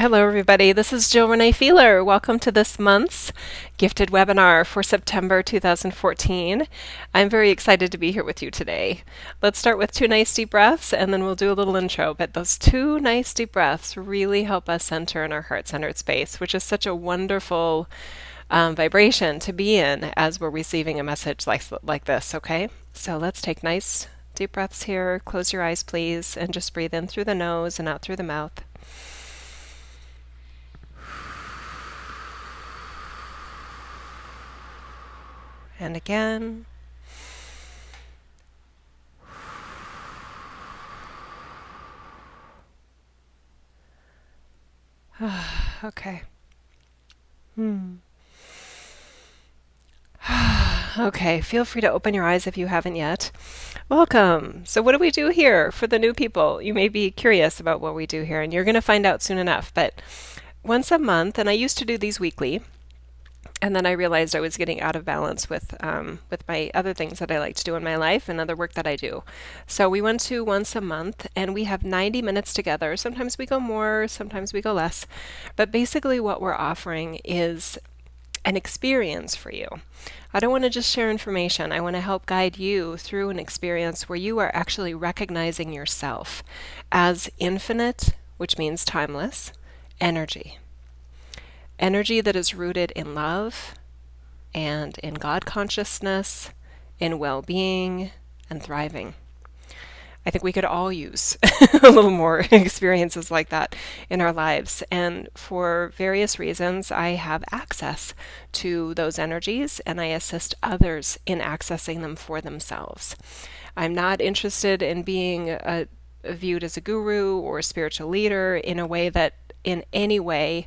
Hello everybody, this is Jill Renee Feeler. Welcome to this month's gifted webinar for September 2014. I'm very excited to be here with you today. Let's start with two nice deep breaths and then we'll do a little intro, but those two nice deep breaths really help us center in our heart-centered space, which is such a wonderful vibration to be in as we're receiving a message like this, okay? So let's take nice deep breaths here. Close your eyes please and just breathe in through the nose and out through the mouth. And again. Okay. Okay, feel free to open your eyes if you haven't yet. Welcome. So what do we do here for the new people? You may be curious about what we do here, and you're going to find out soon enough. But once a month, and I used to do these weekly, and then I realized I was getting out of balance with my other things that I like to do in my life and other work that I do. So we went to once a month and we have 90 minutes together. Sometimes we go more, sometimes we go less. But basically what we're offering is an experience for you. I don't want to just share information. I want to help guide you through an experience where you are actually recognizing yourself as infinite, which means timeless, energy. Energy that is rooted in love and in God consciousness, in well-being and thriving. I think we could all use a little more experiences like that in our lives. And for various reasons, I have access to those energies and I assist others in accessing them for themselves. I'm not interested in being viewed as a guru or a spiritual leader in a way that in any way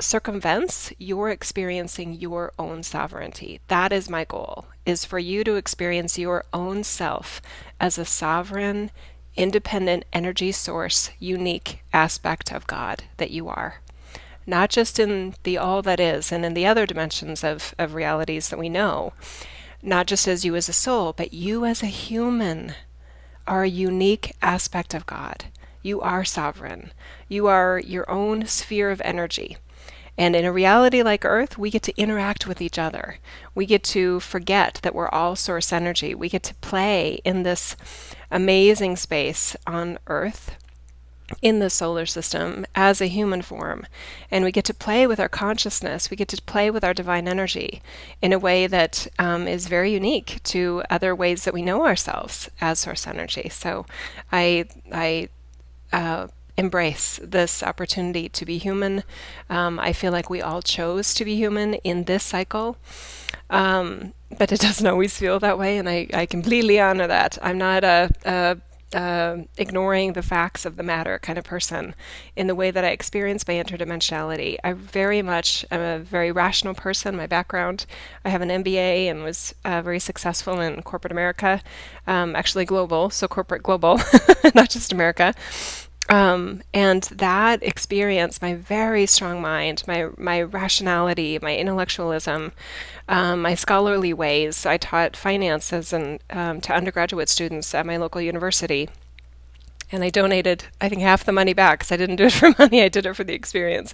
circumvents your experiencing your own sovereignty. That is my goal, is for you to experience your own self as a sovereign, independent energy source, unique aspect of God that you are. Not just in the all that is and in the other dimensions of realities that we know, not just as you as a soul, but you as a human are a unique aspect of God. You are sovereign. You are your own sphere of energy. And in a reality like Earth, we get to interact with each other. We get to forget that we're all source energy. We get to play in this amazing space on Earth, in the solar system, as a human form. And we get to play with our consciousness. We get to play with our divine energy in a way that is very unique to other ways that we know ourselves as source energy. So I embrace this opportunity to be human. I feel like we all chose to be human in this cycle, but it doesn't always feel that way, and I completely honor that. I'm not a ignoring the facts of the matter kind of person in the way that I experience my interdimensionality. I very much am a very rational person. My background, I have an MBA and was very successful in corporate America, actually global, so corporate global, not just America. And that experience, my very strong mind, my rationality, my intellectualism, my scholarly ways. I taught finance to undergraduate students at my local university. And I donated, I think, half the money back because I didn't do it for money. I did it for the experience.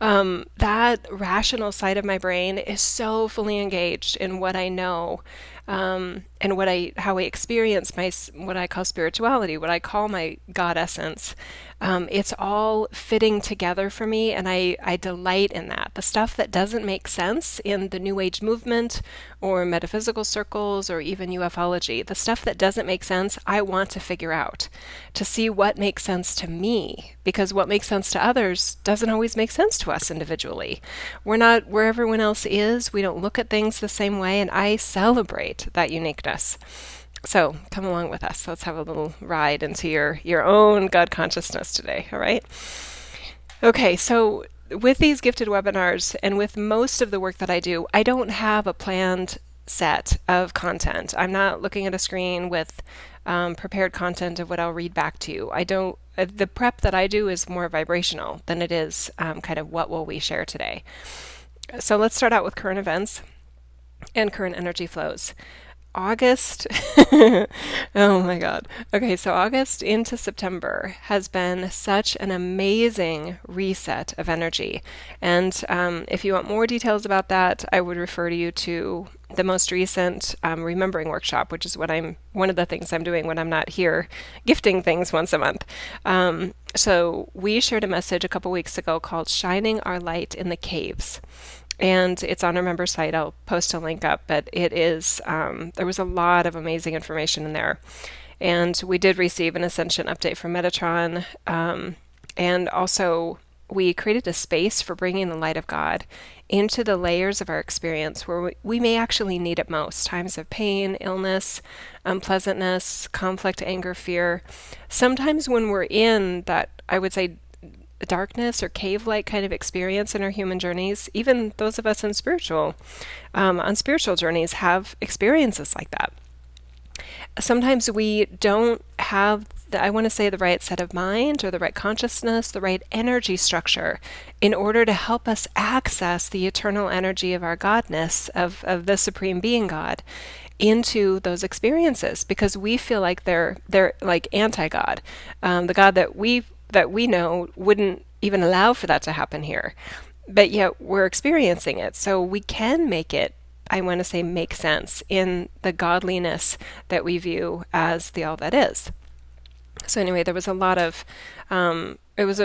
That rational side of my brain is so fully engaged in what I know and how I experience what I call spirituality, what I call my God essence. It's all fitting together for me, and I delight in that. The stuff that doesn't make sense in the New Age movement or metaphysical circles or even ufology, the stuff that doesn't make sense, I want to figure out, to see what makes sense to me, because what makes sense to others doesn't always make sense to us individually. We're not where everyone else is. We don't look at things the same way, and I celebrate that uniqueness. So come along with us. Let's have a little ride into your own God consciousness today, all right? Okay, so with these gifted webinars and with most of the work that I do, I don't have a planned set of content. I'm not looking at a screen with prepared content of what I'll read back to you. The prep that I do is more vibrational than it is kind of what will we share today. So let's start out with current events and current energy flows. August, oh my God. Okay, so August into September has been such an amazing reset of energy. And if you want more details about that, I would refer you to the most recent Remembering Workshop, which is what one of the things I'm doing when I'm not here, gifting things once a month. So we shared a message a couple weeks ago called Shining Our Light in the Caves. And it's on our member site. I'll post a link up, but it is, there was a lot of amazing information in there. And we did receive an Ascension update from Metatron. And also we created a space for bringing the light of God into the layers of our experience where we may actually need it most. Times of pain, illness, unpleasantness, conflict, anger, fear. Sometimes when we're in that, I would say, darkness or cave-like kind of experience in our human journeys, even those of us in spiritual, on spiritual journeys have experiences like that. Sometimes we don't have the, I want to say, the right set of mind or the right consciousness, the right energy structure in order to help us access the eternal energy of our Godness, of the Supreme Being God, into those experiences because we feel like they're like anti-God, the God that we know wouldn't even allow for that to happen here, but yet we're experiencing it. So we can make it, I want to say, make sense in the godliness that we view as the all that is. So anyway, there was a lot of, I was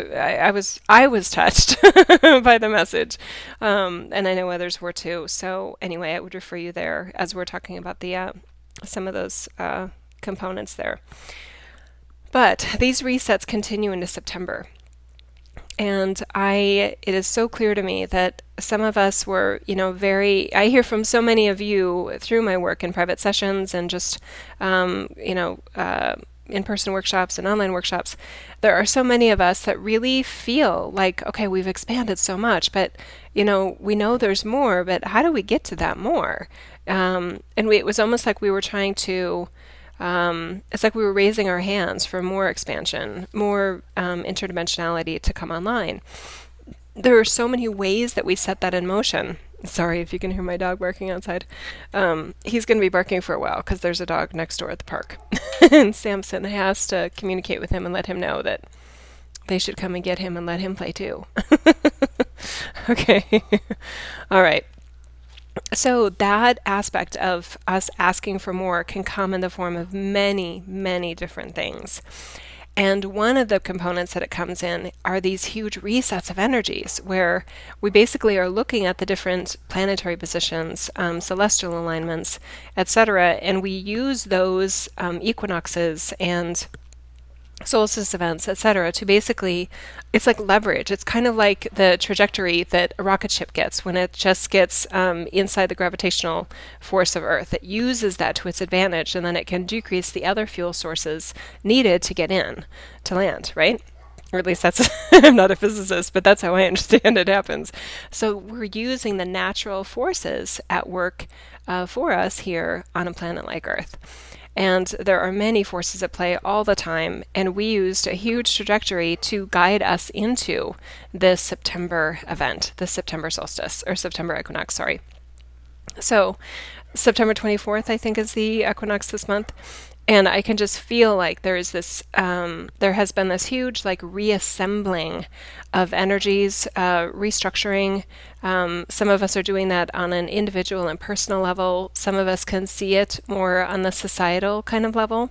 touched by the message. And I know others were too. So anyway, I would refer you there as we're talking about the, some of those, components there. But these resets continue into September. And it is so clear to me that some of us were, you know, I hear from so many of you through my work in private sessions and just, you know, in-person workshops and online workshops. There are so many of us that really feel like, okay, we've expanded so much, but, you know, we know there's more, but how do we get to that more? And it was almost like we were trying to, it's like we were raising our hands for more expansion, more interdimensionality to come online. There are so many ways that we set that in motion. Sorry if you can hear my dog barking outside. He's going to be barking for a while because there's a dog next door at the park. And Samson has to communicate with him and let him know that they should come and get him and let him play too. Okay. All right. So that aspect of us asking for more can come in the form of many, many different things. And one of the components that it comes in are these huge resets of energies where we basically are looking at the different planetary positions, celestial alignments, etc. And we use those equinoxes and solstice events, etc. to basically, it's like leverage. It's kind of like the trajectory that a rocket ship gets when it just gets inside the gravitational force of Earth. It uses that to its advantage, and then it can decrease the other fuel sources needed to get in, to land, right? Or at least that's, I'm not a physicist, but that's how I understand it happens. So we're using the natural forces at work for us here on a planet like Earth. And there are many forces at play all the time, and we used a huge trajectory to guide us into this September event, the September solstice, or September equinox, sorry. So September 24th, I think, is the equinox this month, and I can just feel like there is this, there has been this huge, like, reassembling of energies, restructuring. Some of us are doing that on an individual and personal level. Some of us can see it more on the societal kind of level.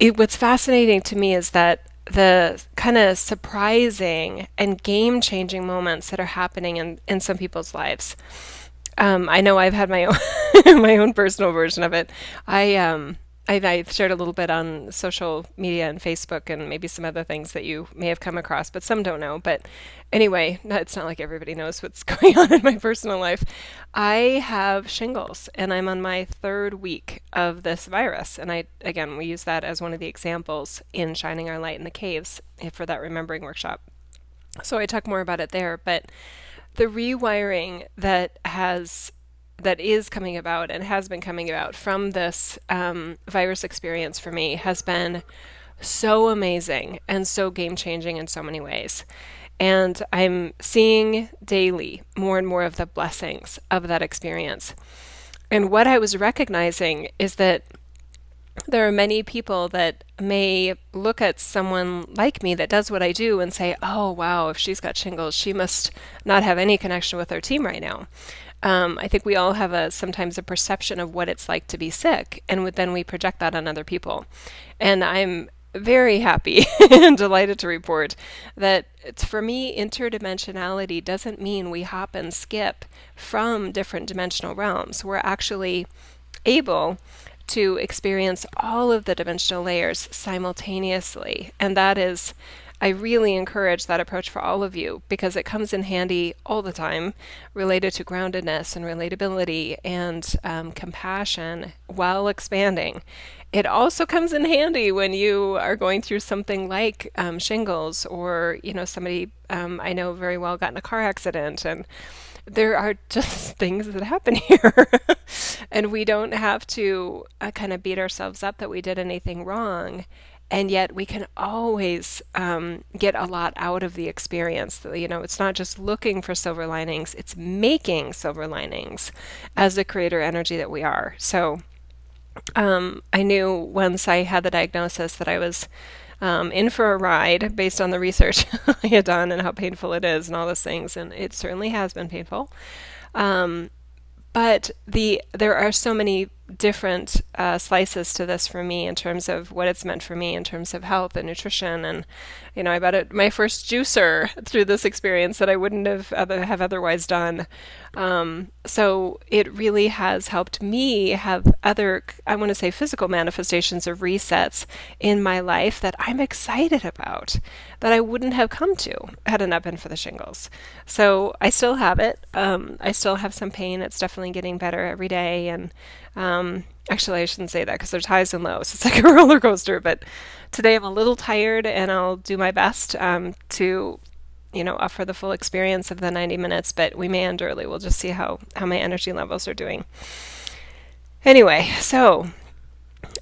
What's fascinating to me is that the kind of surprising and game-changing moments that are happening in some people's lives. I know I've had my own personal version of it. I shared a little bit on social media and Facebook and maybe some other things that you may have come across, but some don't know. But anyway, it's not like everybody knows what's going on in my personal life. I have shingles, and I'm on my third week of this virus. And again, we use that as one of the examples in Shining Our Light in the Caves for that Remembering Workshop. So I talk more about it there, but the rewiring that is coming about and has been coming about from this virus experience for me has been so amazing and so game-changing in so many ways. And I'm seeing daily more and more of the blessings of that experience. And what I was recognizing is that there are many people that may look at someone like me that does what I do and say, oh, wow, if she's got shingles, she must not have any connection with our team right now. I think we all have sometimes a perception of what it's like to be sick, and then we project that on other people. And I'm very happy and delighted to report that for me, interdimensionality doesn't mean we hop and skip from different dimensional realms. We're actually able to experience all of the dimensional layers simultaneously. And that is, I really encourage that approach for all of you, because it comes in handy all the time related to groundedness and relatability and compassion while expanding. It also comes in handy when you are going through something like shingles, or, you know, somebody I know very well got in a car accident, and there are just things that happen here. And we don't have to kind of beat ourselves up that we did anything wrong. And yet we can always get a lot out of the experience. You know, it's not just looking for silver linings, it's making silver linings as the creator energy that we are. So I knew once I had the diagnosis that I was in for a ride based on the research I had done and how painful it is and all those things. And it certainly has been painful. But there are so many different slices to this for me in terms of what it's meant for me in terms of health and nutrition. And, you know, I bought my first juicer through this experience that I wouldn't have otherwise done. So it really has helped me have other, I want to say, physical manifestations or resets in my life that I'm excited about that I wouldn't have come to had it not been for the shingles. So I still have it. I still have some pain. It's definitely getting better every day. And actually, I shouldn't say that because there's highs and lows. It's like a roller coaster. But today I'm a little tired, and I'll do my best to, you know, offer the full experience of the 90 minutes, but we may end early. We'll just see how my energy levels are doing. Anyway, so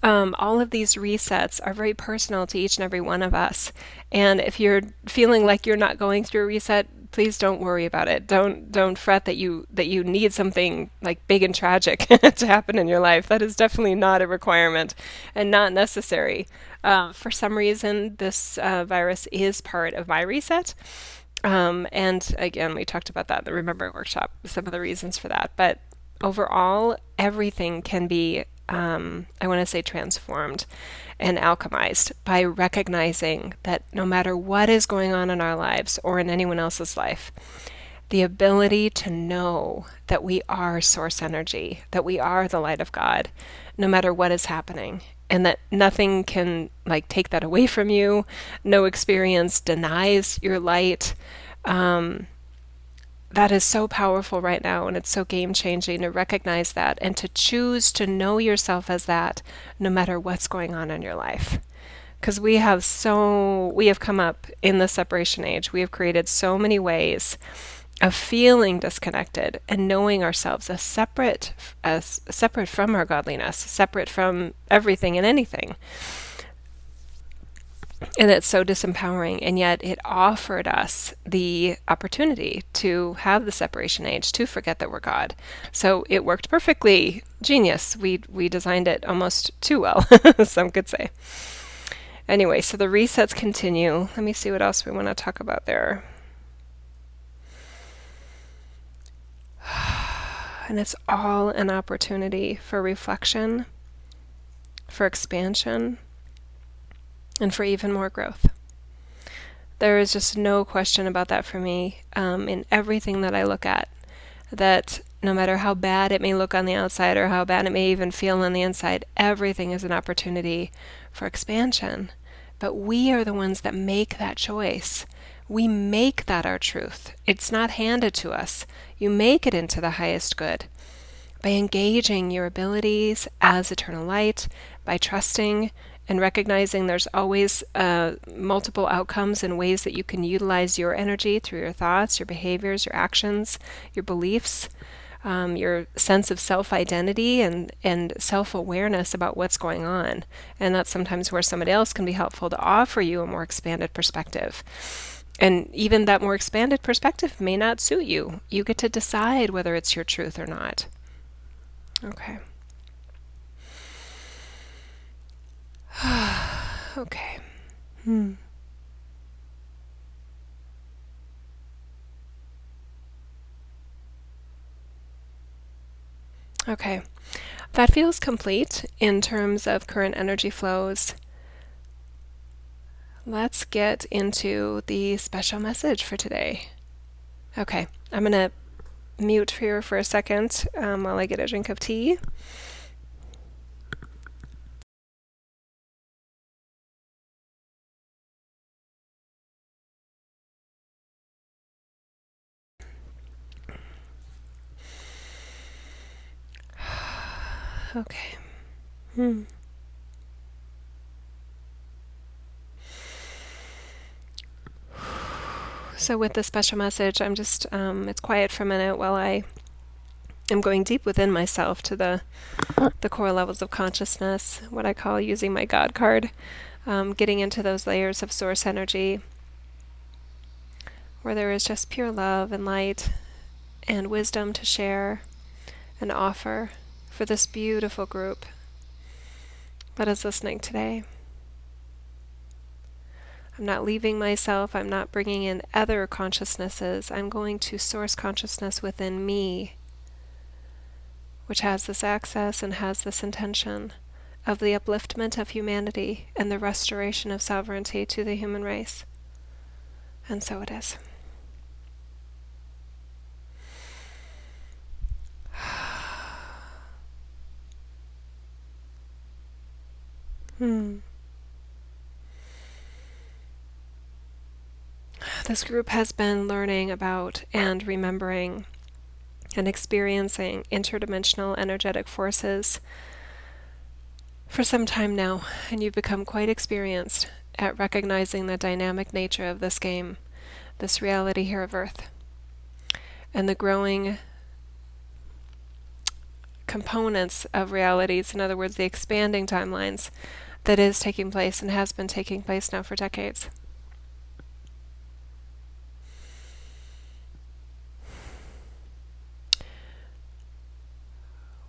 all of these resets are very personal to each and every one of us. And if you're feeling like you're not going through a reset, please don't worry about it. Don't fret that you need something like big and tragic to happen in your life. That is definitely not a requirement and not necessary. For some reason, this virus is part of my reset. And again, we talked about that in the Remembering Workshop, some of the reasons for that. But overall, everything can be I want to say transformed and alchemized by recognizing that no matter what is going on in our lives or in anyone else's life, the ability to know that we are source energy, that we are the light of God, no matter what is happening, and that nothing can like take that away from you. No experience denies your light. That is so powerful right now, and it's so game-changing to recognize that and to choose to know yourself as that no matter what's going on in your life. Because we have come up in the separation age. We have created so many ways of feeling disconnected and knowing ourselves as separate from our godliness, separate from everything and anything. And it's so disempowering, and yet it offered us the opportunity to have the separation age, to forget that we're God. So it worked perfectly. Genius. We designed it almost too well, some could say. Anyway, so the resets continue. Let me see what else we want to talk about there. And it's all an opportunity for reflection, for expansion, and for even more growth. There is just no question about that for me in everything that I look at, that no matter how bad it may look on the outside or how bad it may even feel on the inside, everything is an opportunity for expansion. But we are the ones that make that choice. We make that our truth. It's not handed to us. You make it into the highest good by engaging your abilities as eternal light, by trusting and recognizing there's always multiple outcomes and ways that you can utilize your energy through your thoughts, your behaviors, your actions, your beliefs, your sense of self-identity and self-awareness about what's going on. And that's sometimes where somebody else can be helpful to offer you a more expanded perspective. And even that more expanded perspective may not suit you. You get to decide whether it's your truth or not. Okay. Okay. Okay. That feels complete in terms of current energy flows. Let's get into the special message for today. Okay, I'm going to mute here for a second while I get a drink of tea. Okay. So with the special message, I'm just, it's quiet for a minute while I am going deep within myself to the core levels of consciousness, what I call using my God card, getting into those layers of source energy where there is just pure love and light and wisdom to share and offer for this beautiful group that is listening today. I'm not leaving myself. I'm not bringing in other consciousnesses. I'm going to source consciousness within me, which has this access and has this intention of the upliftment of humanity and the restoration of sovereignty to the human race. And so it is. This group has been learning about and remembering and experiencing interdimensional energetic forces for some time now, and you've become quite experienced at recognizing the dynamic nature of this game, this reality here of Earth, and the growing components of realities, in other words, the expanding timelines that is taking place and has been taking place now for decades.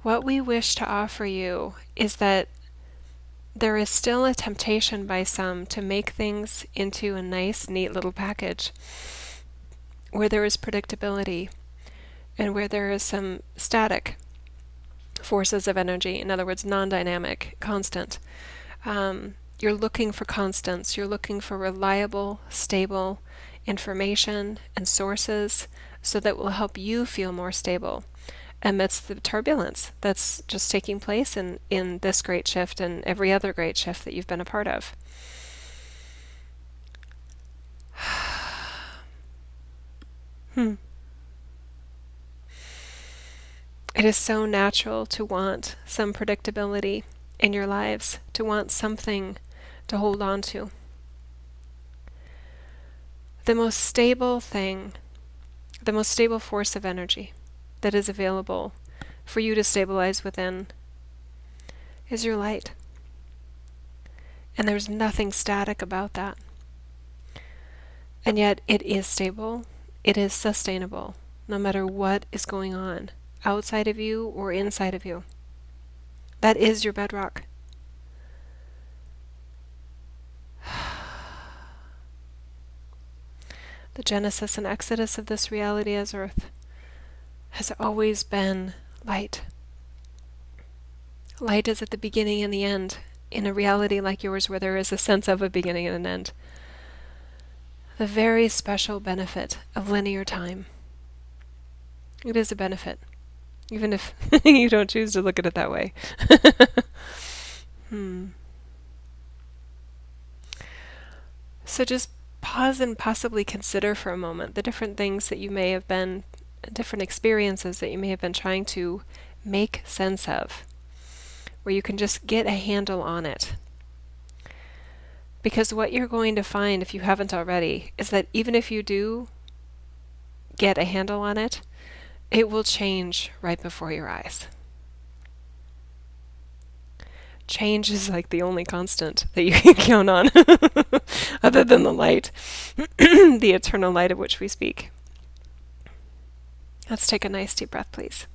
What we wish to offer you is that there is still a temptation by some to make things into a nice, neat little package where there is predictability and where there is some static forces of energy, in other words, non-dynamic, constant. You're looking for constants. You're looking for reliable, stable information and sources so that will help you feel more stable amidst the turbulence that's just taking place in this great shift and every other great shift that you've been a part of. It is so natural to want some predictability in your lives, to want something to hold on to. The most stable thing, the most stable force of energy that is available for you to stabilize within is your light. And there's nothing static about that. And yet it is stable, it is sustainable, no matter what is going on outside of you or inside of you. That is your bedrock. The genesis and exodus of this reality as Earth has always been light. Light is at the beginning and the end in a reality like yours where there is a sense of a beginning and an end. The very special benefit of linear time. It is a benefit, even if you don't choose to look at it that way. So just pause and possibly consider for a moment the different things that you may have been, different experiences that you may have been trying to make sense of, where you can just get a handle on it. Because what you're going to find, if you haven't already, is that even if you do get a handle on it, it will change right before your eyes. Change is like the only constant that you can count on, other than the light, the eternal light of which we speak. Let's take a nice deep breath, please.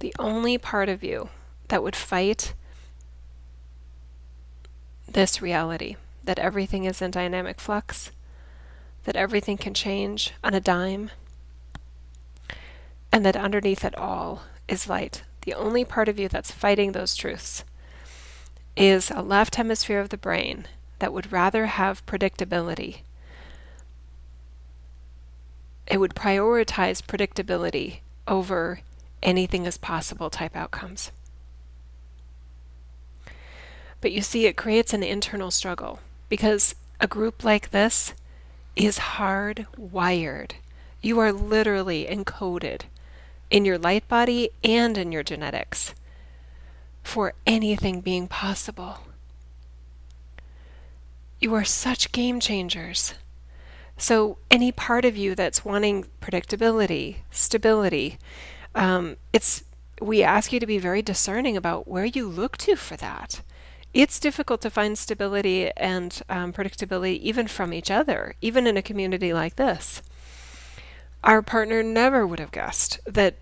The only part of you that would fight this reality, that everything is in dynamic flux, that everything can change on a dime, and that underneath it all is light. The only part of you that's fighting those truths is a left hemisphere of the brain that would rather have predictability. It would prioritize predictability over anything is possible type outcomes. But you see, it creates an internal struggle because a group like this is hardwired. You are literally encoded in your light body and in your genetics for anything being possible. You are such game changers. So any part of you that's wanting predictability, stability, we ask you to be very discerning about where you look to for that. It's difficult to find stability and predictability even from each other, even in a community like this. Our partner never would have guessed that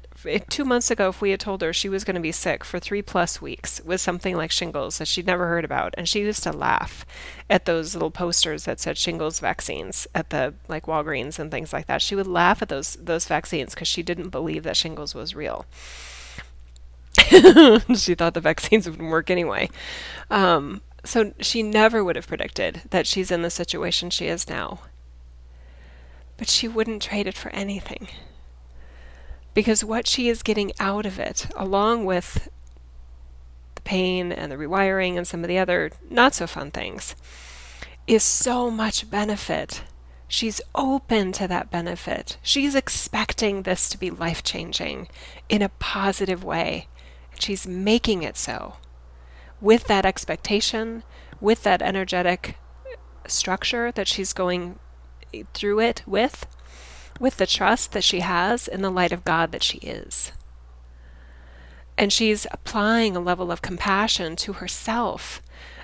2 months ago, if we had told her she was going to be sick for 3+ weeks with something like shingles that she'd never heard about, and she used to laugh at those little posters that said shingles vaccines at the like Walgreens and things like that. She would laugh at those vaccines because she didn't believe that shingles was real. She thought the vaccines wouldn't work anyway. So she never would have predicted that she's in the situation she is now. But she wouldn't trade it for anything. Because what she is getting out of it, along with the pain and the rewiring and some of the other not so fun things, is so much benefit. She's open to that benefit. She's expecting this to be life-changing in a positive way. She's making it so with that expectation, with that energetic structure that she's going through it with the trust that she has in the light of God that she is. And she's applying a level of compassion to herself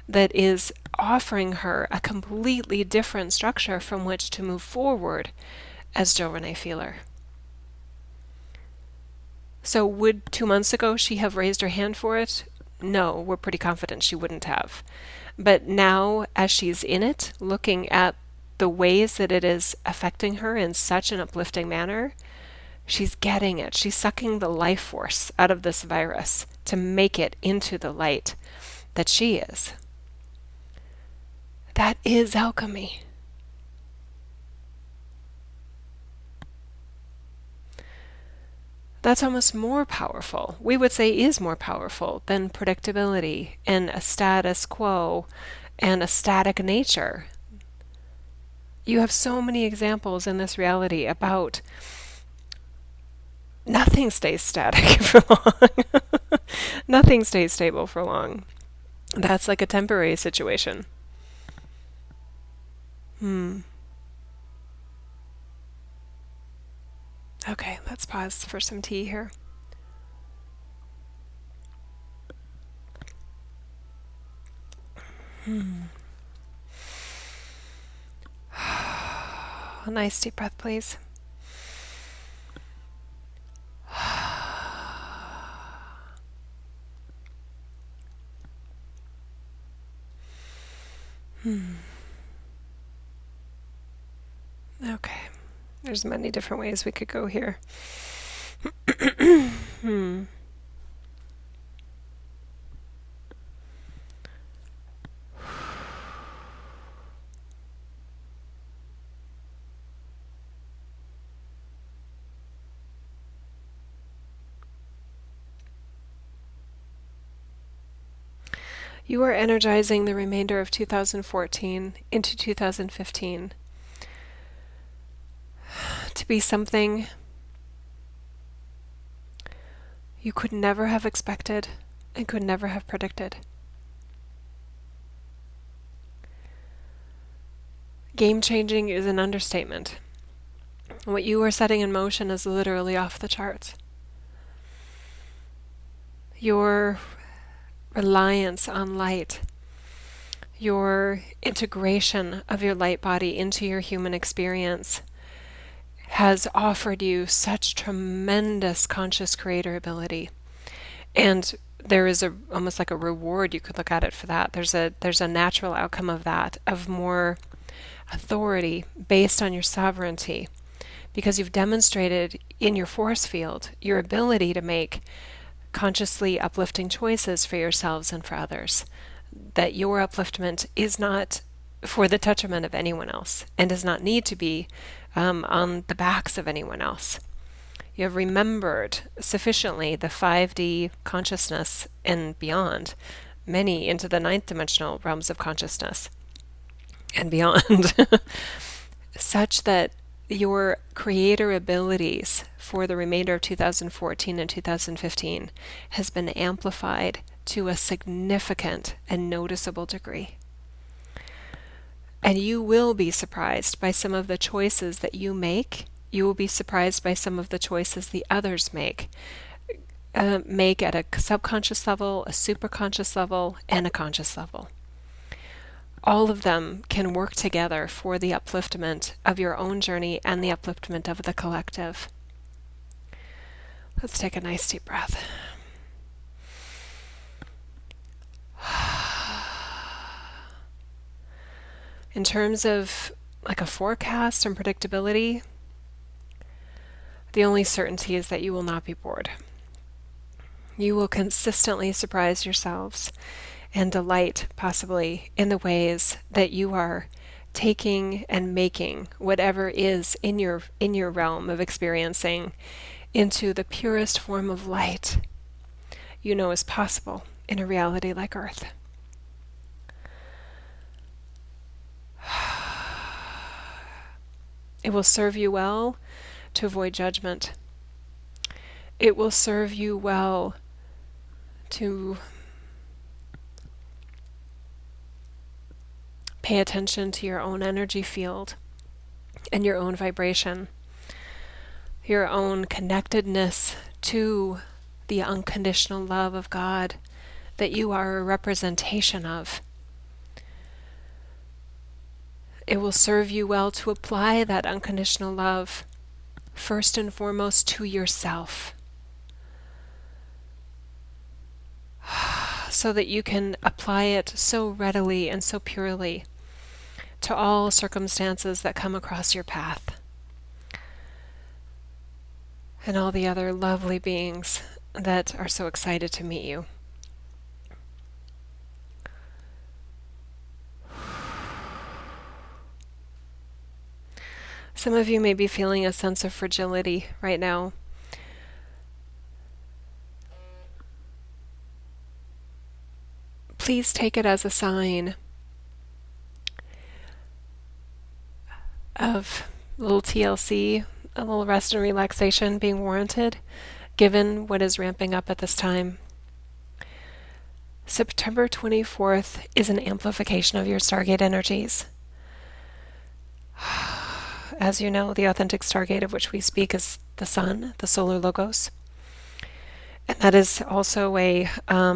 that is offering her a completely different structure from which to move forward as Jill Renee Feeler. So would 2 months ago she have raised her hand for it? No, we're pretty confident she wouldn't have. But now, as she's in it, looking at the ways that it is affecting her in such an uplifting manner, she's getting it. She's sucking the life force out of this virus to make it into the light that she is. That is alchemy. That's almost more powerful, we would say is more powerful than predictability and a status quo and a static nature. You have so many examples in this reality about nothing stays static for long. Nothing stays stable for long. That's like a temporary situation. Okay, let's pause for some tea here. A nice deep breath, please. Okay, there's many different ways we could go here. You are energizing the remainder of 2014 into 2015 to be something you could never have expected and could never have predicted. Game-changing is an understatement. What you are setting in motion is literally off the charts. Your reliance on light, your integration of your light body into your human experience has offered you such tremendous conscious creator ability. And there is almost like a reward, you could look at it for that. There's a natural outcome of that, of more authority based on your sovereignty, because you've demonstrated in your force field your ability to make consciously uplifting choices for yourselves and for others, that your upliftment is not for the detriment of anyone else and does not need to be on the backs of anyone else. You have remembered sufficiently the 5D consciousness and beyond, many into the 9th dimensional realms of consciousness and beyond, such that your creator abilities for the remainder of 2014 and 2015 has been amplified to a significant and noticeable degree. And you will be surprised by some of the choices that you make. You will be surprised by some of the choices the others make. Make at a subconscious level, a superconscious level, and a conscious level. All of them can work together for the upliftment of your own journey and the upliftment of the collective. Let's take a nice deep breath. In terms of like a forecast and predictability, the only certainty is that you will not be bored. You will consistently surprise yourselves and delight, possibly, in the ways that you are taking and making whatever is in your realm of experiencing into the purest form of light you know is possible in a reality like Earth. It will serve you well to avoid judgment. It will serve you well to pay attention to your own energy field and your own vibration, your own connectedness to the unconditional love of God that you are a representation of. It will serve you well to apply that unconditional love first and foremost to yourself, so that you can apply it so readily and so purely to all circumstances that come across your path, and all the other lovely beings that are so excited to meet you. Some of you may be feeling a sense of fragility right now. Please take it as a sign of a little TLC, a little rest and relaxation being warranted, given what is ramping up at this time. September 24th is an amplification of your Stargate energies. As you know, the authentic Stargate of which we speak is the Sun, the Solar Logos. And that is also a like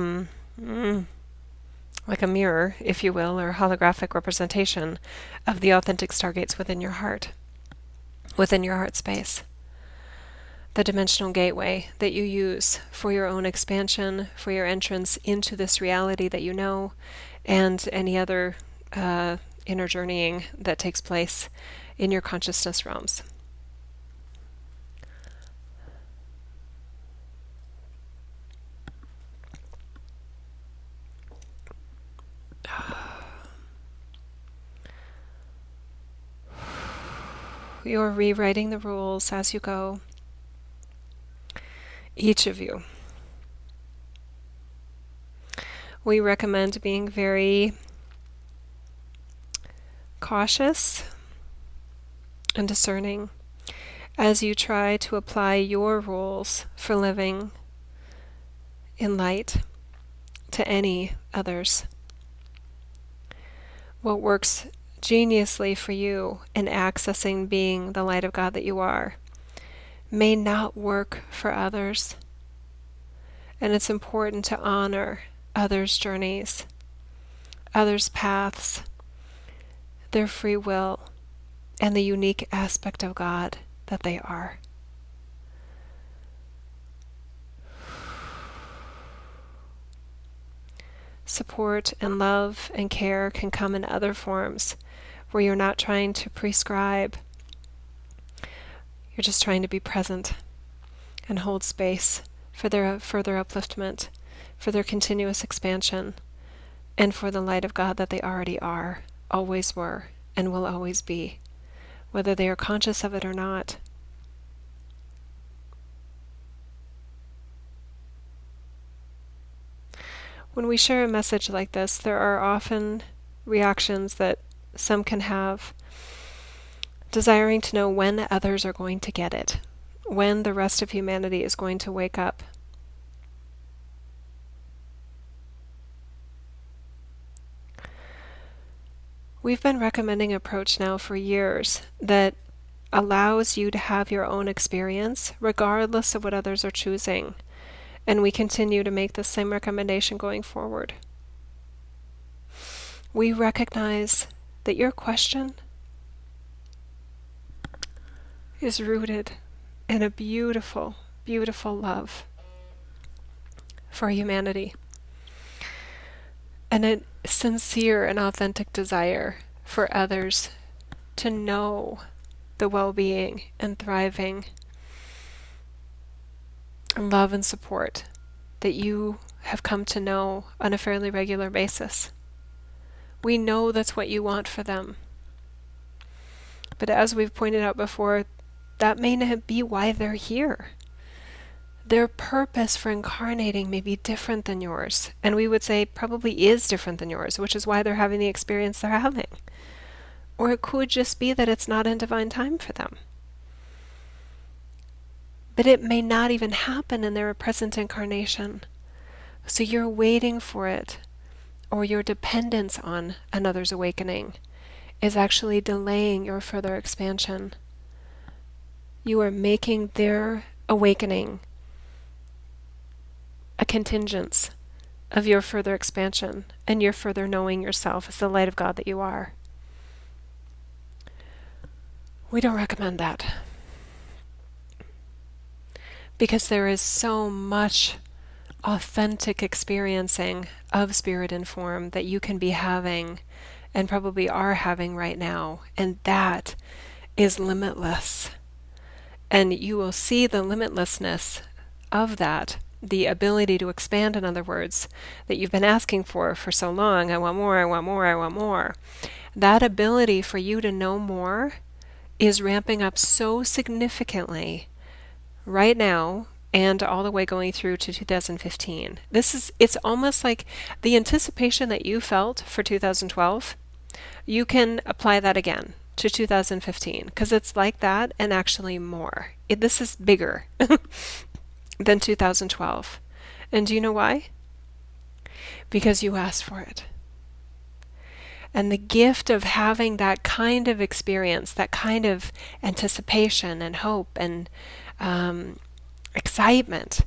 a mirror, if you will, or holographic representation of the authentic stargates within your heart space. The dimensional gateway that you use for your own expansion, for your entrance into this reality that you know, and any other inner journeying that takes place in your consciousness realms. You're rewriting the rules as you go, each of you. We recommend being very cautious and discerning as you try to apply your rules for living in light to any others. What works geniusly for you in accessing being the light of God that you are may not work for others, and it's important to honor others' journeys, others' paths, their free will, and the unique aspect of God that they are. Support and love and care can come in other forms where you're not trying to prescribe. You're just trying to be present and hold space for their further upliftment, for their continuous expansion, and for the light of God that they already are, always were, and will always be, whether they are conscious of it or not. When we share a message like this, there are often reactions that some can have, desiring to know when others are going to get it, when the rest of humanity is going to wake up. We've been recommending an approach now for years that allows you to have your own experience regardless of what others are choosing. And we continue to make the same recommendation going forward. We recognize that your question is rooted in a beautiful, beautiful love for humanity, and a sincere and authentic desire for others to know the well-being and thriving and love and support that you have come to know on a fairly regular basis. We know that's what you want for them. But as we've pointed out before, that may not be why they're here. Their purpose for incarnating may be different than yours, and we would say probably is different than yours, which is why they're having the experience they're having. Or it could just be that it's not in divine time for them. But it may not even happen in their present incarnation. So you're waiting for it, or your dependence on another's awakening is actually delaying your further expansion. You are making their awakening a contingence of your further expansion and your further knowing yourself as the light of God that you are. We don't recommend that, because there is so much authentic experiencing of spirit and form that you can be having and probably are having right now. And that is limitless. And you will see the limitlessness of that, the ability to expand, in other words, that you've been asking for so long. I want more, I want more, I want more. That ability for you to know more is ramping up so significantly right now, and all the way going through to 2015. It's almost like the anticipation that you felt for 2012, you can apply that again to 2015, because it's like that and actually more. This is bigger than 2012. And do you know why? Because you asked for it. And the gift of having that kind of experience, that kind of anticipation and hope and excitement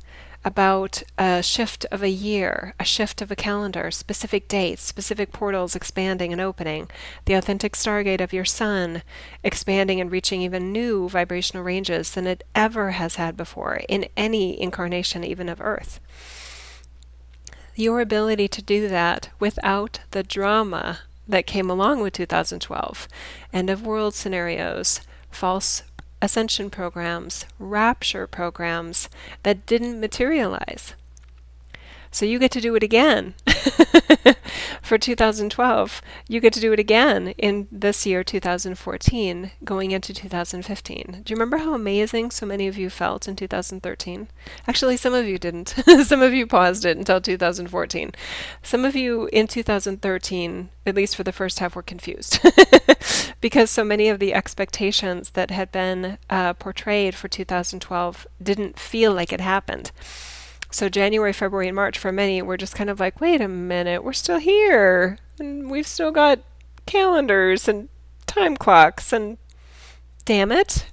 about a shift of a year, a shift of a calendar, specific dates, specific portals expanding and opening, the authentic stargate of your sun expanding and reaching even new vibrational ranges than it ever has had before in any incarnation, even of Earth. Your ability to do that without the drama that came along with 2012, end of world scenarios, false ascension programs, rapture programs that didn't materialize. So you get to do it again for 2012. You get to do it again in this year, 2014, going into 2015. Do you remember how amazing so many of you felt in 2013? Actually, some of you didn't. Some of you paused it until 2014. Some of you in 2013, at least for the first half, were confused because so many of the expectations that had been portrayed for 2012 didn't feel like it happened. So January, February, and March for many were just kind of like, wait a minute, we're still here, and we've still got calendars and time clocks, and damn it,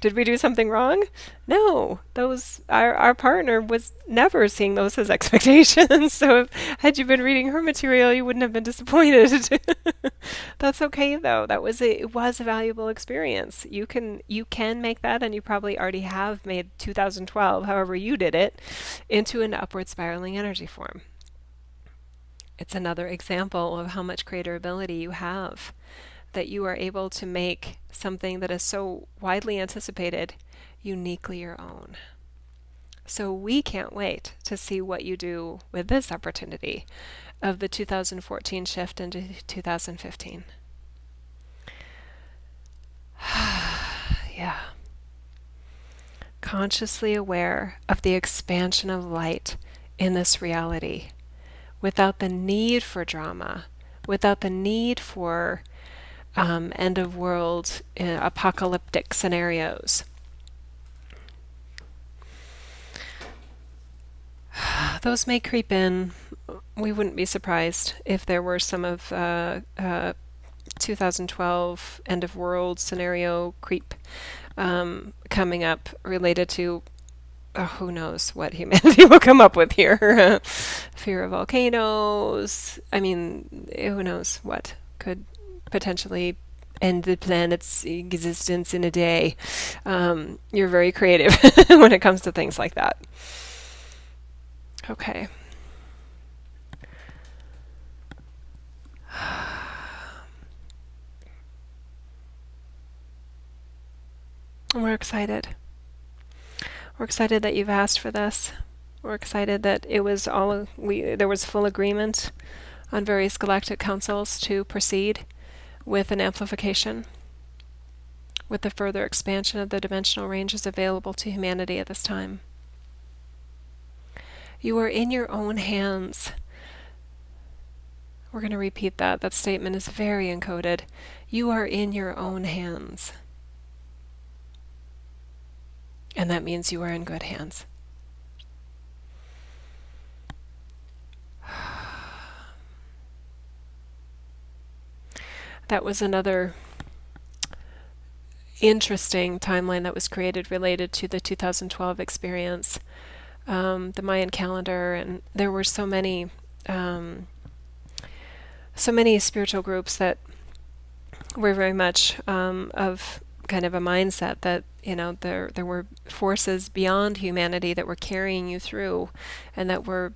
did we do something wrong? No, those our partner was never seeing those as expectations. So had you been reading her material, you wouldn't have been disappointed. That's okay though. That was it was a valuable experience. You can make that, and you probably already have made 2012, however you did it, into an upward spiraling energy form. It's another example of how much creator ability you have, that you are able to make something that is so widely anticipated uniquely your own. So we can't wait to see what you do with this opportunity of the 2014 shift into 2015. Yeah. Consciously aware of the expansion of light in this reality, without the need for drama, without the need for end of world apocalyptic scenarios. Those may creep in. We wouldn't be surprised if there were some of 2012 end of world scenario creep coming up related to who knows what humanity will come up with here. Fear of volcanoes. I mean, who knows what could potentially end the planet's existence in a day. You're very creative when it comes to things like that. Okay. We're excited. We're excited that you've asked for this. We're excited that it was all there was full agreement on various galactic councils to proceed with an amplification, with the further expansion of the dimensional ranges available to humanity at this time. You are in your own hands. We're going to repeat that. That statement is very encoded. You are in your own hands. And that means you are in good hands. That was another interesting timeline that was created related to the 2012 experience. The Mayan calendar, and there were so many spiritual groups that were very much of kind of a mindset that, you know, there were forces beyond humanity that were carrying you through, and that were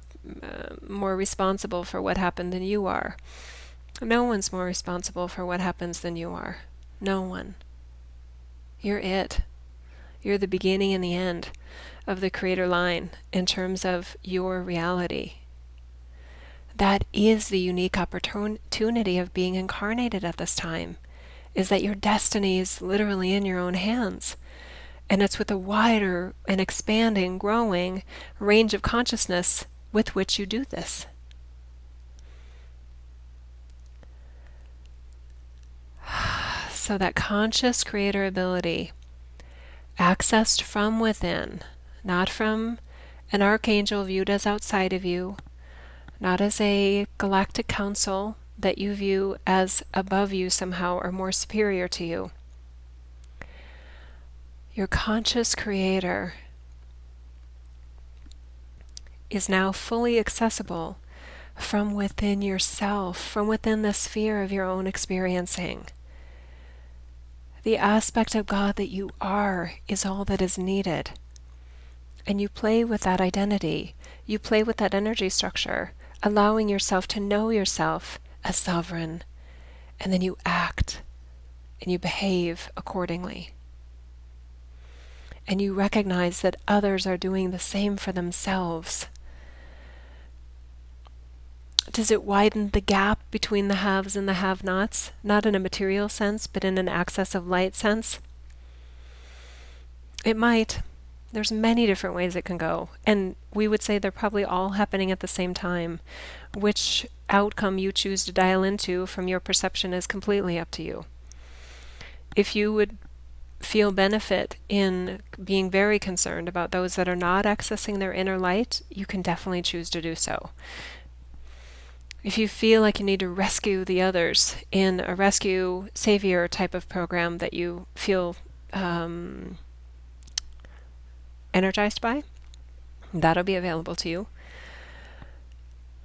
more responsible for what happened than you are. No one's more responsible for what happens than you are. No one. You're it. You're the beginning and the end of the creator line in terms of your reality. That is the unique opportunity of being incarnated at this time, is that your destiny is literally in your own hands. And it's with a wider and expanding, growing range of consciousness with which you do this. So that conscious creator ability, accessed from within, not from an archangel viewed as outside of you, not as a galactic council that you view as above you somehow or more superior to you. Your conscious creator is now fully accessible from within yourself, from within the sphere of your own experiencing. The aspect of God that you are is all that is needed. And you play with that identity. You play with that energy structure, allowing yourself to know yourself as sovereign. And then you act and you behave accordingly. And you recognize that others are doing the same for themselves. Does it widen the gap between the haves and the have-nots? Not in a material sense, but in an access of light sense? It might. There's many different ways it can go. And we would say they're probably all happening at the same time. Which outcome you choose to dial into from your perception is completely up to you. If you would feel benefit in being very concerned about those that are not accessing their inner light, you can definitely choose to do so. If you feel like you need to rescue the others in a rescue savior type of program that you feel energized by, that'll be available to you.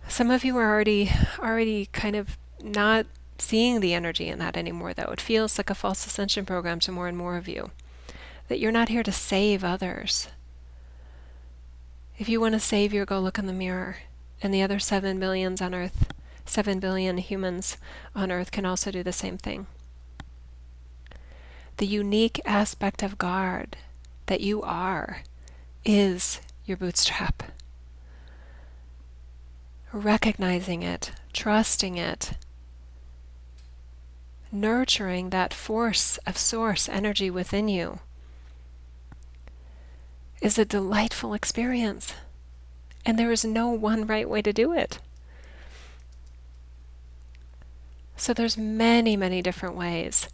Some of you are already kind of not seeing the energy in that anymore, though. It feels like a false ascension program to more and more of you, that you're not here to save others. If you want a savior, go look in the mirror. And the other 7 billions on Earth, 7 billion humans on Earth can also do the same thing. The unique aspect of God that you are is your bootstrap. Recognizing it, trusting it, nurturing that force of source energy within you is a delightful experience. And there is no one right way to do it. So there's many, many different ways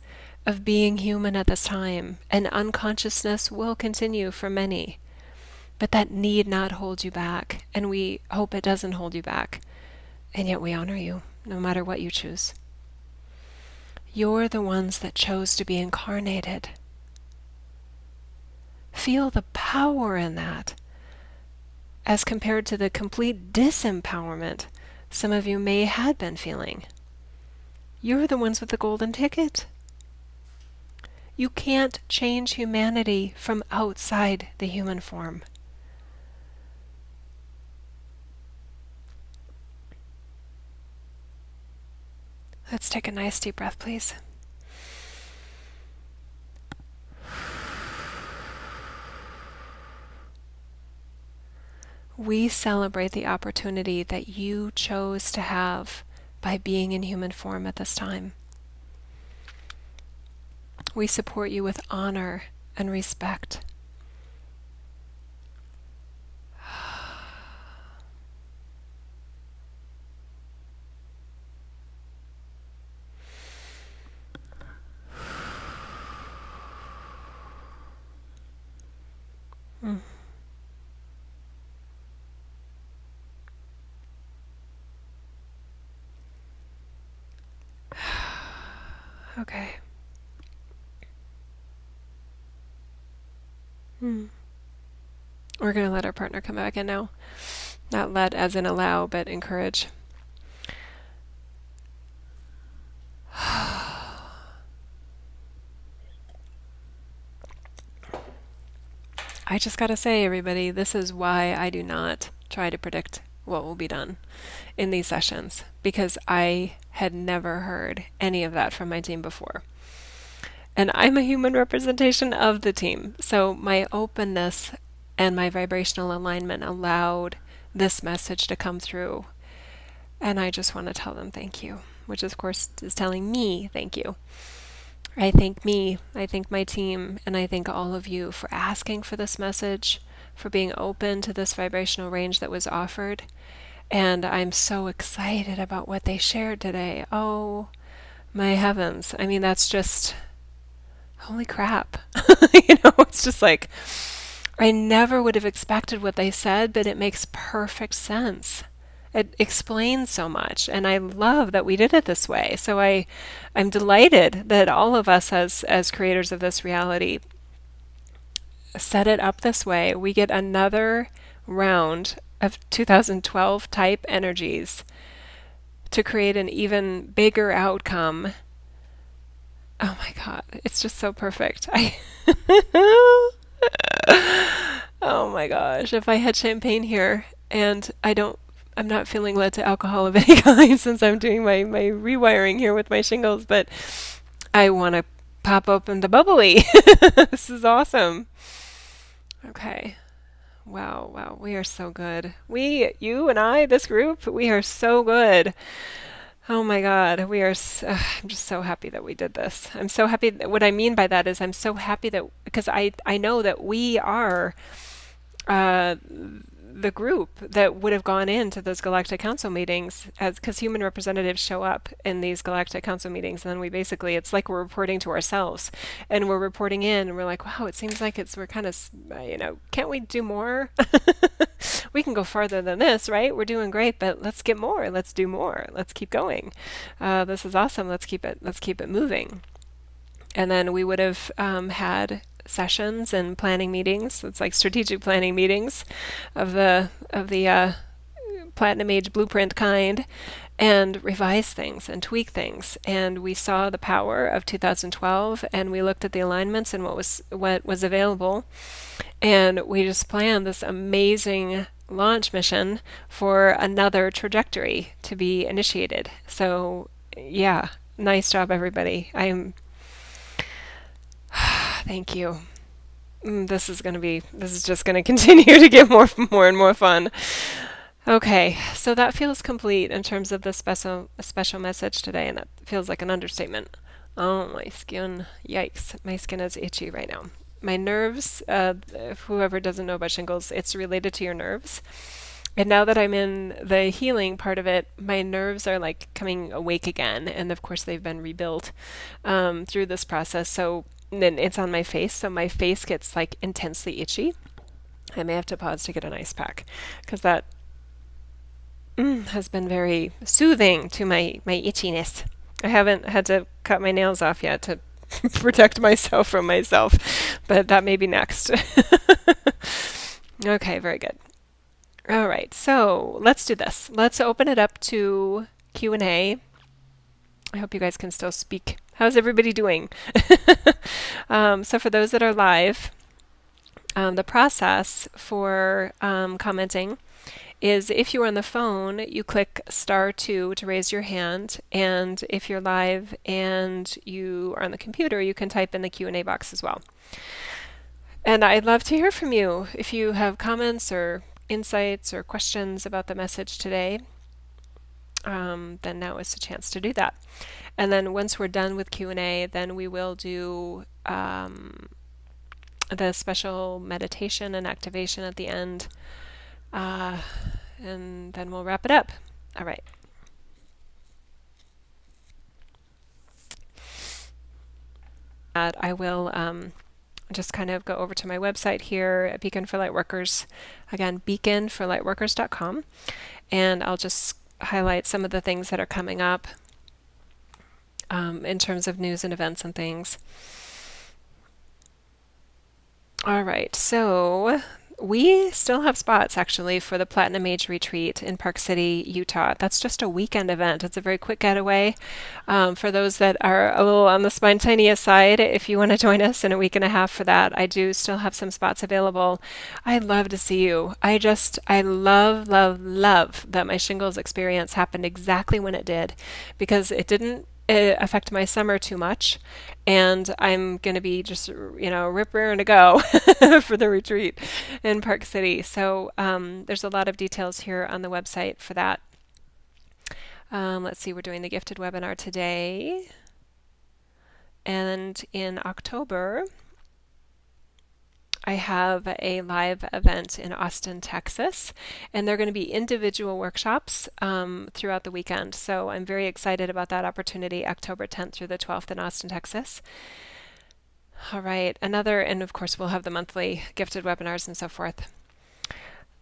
of being human at this time, and unconsciousness will continue for many. But that need not hold you back, and we hope it doesn't hold you back. And yet we honor you, no matter what you choose. You're the ones that chose to be incarnated. Feel the power in that, as compared to the complete disempowerment some of you may have been feeling. You're the ones with the golden ticket. You can't change humanity from outside the human form. Let's take a nice deep breath, please. We celebrate the opportunity that you chose to have by being in human form at this time. We support you with honor and respect. Okay. We're going to let our partner come back in now. Not let as in allow, but encourage. I just got to say, everybody, this is why I do not try to predict what will be done in these sessions, because I had never heard any of that from my team before. And I'm a human representation of the team. So my openness and my vibrational alignment allowed this message to come through. And I just want to tell them thank you, which of course is telling me thank you. I thank me, I thank my team, and I thank all of you for asking for this message, for being open to this vibrational range that was offered. And I'm so excited about what they shared today. Oh, my heavens. I mean, that's just, holy crap. You know, it's just like, I never would have expected what they said, but it makes perfect sense. It explains so much, and I love that we did it this way. So I'm delighted that all of us as creators of this reality set it up this way. We get another round of 2012 type energies to create an even bigger outcome. Oh my God, it's just so perfect. Oh my gosh, if I had champagne here, and I'm not feeling led to alcohol of any kind since I'm doing my rewiring here with my shingles, but I want to pop open the bubbly. This is awesome. Okay. Wow, wow, we are so good. You and I, this group, we are so good. Oh my God, I'm just so happy that we did this. I'm so happy. What I mean by that is I'm so happy that, because I know that we are the group that would have gone into those Galactic Council meetings, because human representatives show up in these Galactic Council meetings, and then we basically, it's like we're reporting to ourselves, and we're reporting in, and we're like, wow, it seems like we're kind of, you know, can't we do more? We can go farther than this, right? We're doing great, but let's get more. Let's do more. Let's keep going. This is awesome. Let's keep it moving. And then we would have had sessions and planning meetings. It's like strategic planning meetings of the Platinum Age Blueprint kind, and revise things and tweak things. And we saw the power of 2012, and we looked at the alignments and what was available, and we just planned this amazing launch mission for another trajectory to be initiated. So yeah, nice job, everybody. Thank you. This is just going to continue to get more and more fun. Okay, so that feels complete in terms of the special message today, and that feels like an understatement. Oh, my skin. Yikes. My skin is itchy right now. My nerves, whoever doesn't know about shingles, it's related to your nerves. And now that I'm in the healing part of it, my nerves are like coming awake again, and of course they've been rebuilt through this process. So then it's on my face, so my face gets like intensely itchy. I may have to pause to get an ice pack, because that has been very soothing to my itchiness. I haven't had to cut my nails off yet to protect myself from myself, but that may be next. Okay, very good. All right, so let's do this. Let's open it up to Q&A. I hope you guys can still speak. How's everybody doing? So for those that are live, the process for commenting is if you're on the phone, you click *2 to raise your hand, and if you're live and you are on the computer, you can type in the Q&A box as well. And I'd love to hear from you if you have comments or insights or questions about the message today. Then now is the chance to do that. And then once we're done with Q&A, then we will do the special meditation and activation at the end. And then we'll wrap it up. All right. I will just kind of go over to my website here at Beacon for Lightworkers. Again, beaconforlightworkers.com. And I'll just highlight some of the things that are coming up in terms of news and events and things. All right. So we still have spots, actually, for the Platinum Age Retreat in Park City, Utah. That's just a weekend event. It's a very quick getaway. For those that are a little on the spontaneous side, if you want to join us in a week and a half for that, I do still have some spots available. I'd love to see you. I love, love, love that my shingles experience happened exactly when it did, because it didn't affect my summer too much, and I'm going to be just, you know, rip-roaring to go for the retreat in Park City. So there's a lot of details here on the website for that. Let's see, we're doing the gifted webinar today, and in October I have a live event in Austin, Texas, and they're going to be individual workshops throughout the weekend. So I'm very excited about that opportunity, October 10th through the 12th in Austin, Texas. All right, and of course we'll have the monthly gifted webinars and so forth.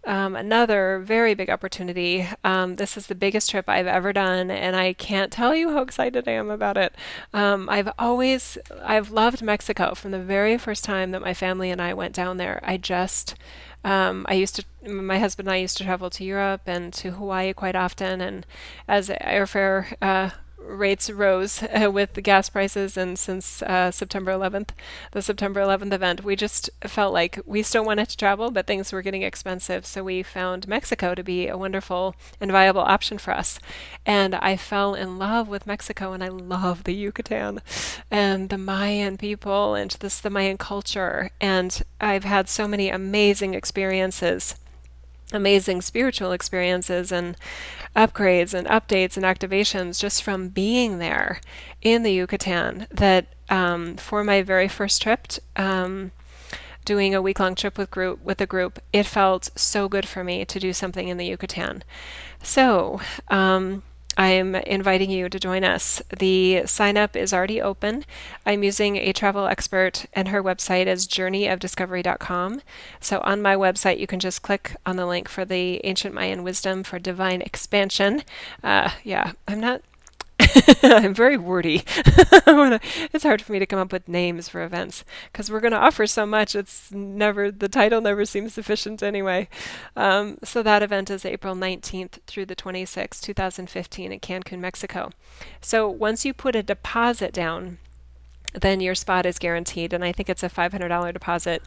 Another very big opportunity. This is the biggest trip I've ever done, and I can't tell you how excited I am about it. I've loved Mexico from the very first time that my family and I went down there. My husband and I used to travel to Europe and to Hawaii quite often, and as airfare rates rose with the gas prices, and since the September 11th event, we just felt like we still wanted to travel, but things were getting expensive, so we found Mexico to be a wonderful and viable option for us. And I fell in love with Mexico, and I love the Yucatan and the Mayan people and the Mayan culture, and I've had so many amazing experiences, amazing spiritual experiences and upgrades and updates and activations just from being there in the Yucatan, that for my very first trip, doing a week-long trip with a group, it felt so good for me to do something in the Yucatan. So I'm inviting you to join us. The sign-up is already open. I'm using a travel expert, and her website is journeyofdiscovery.com. So on my website, you can just click on the link for the Ancient Mayan Wisdom for Divine Expansion. Yeah, I'm not I'm very wordy. It's hard for me to come up with names for events because we're going to offer so much. It's never, the title never seems sufficient anyway. So that event is April 19th through the 26th, 2015 at Cancun, Mexico. So once you put a deposit down, then your spot is guaranteed. And I think it's a $500 deposit.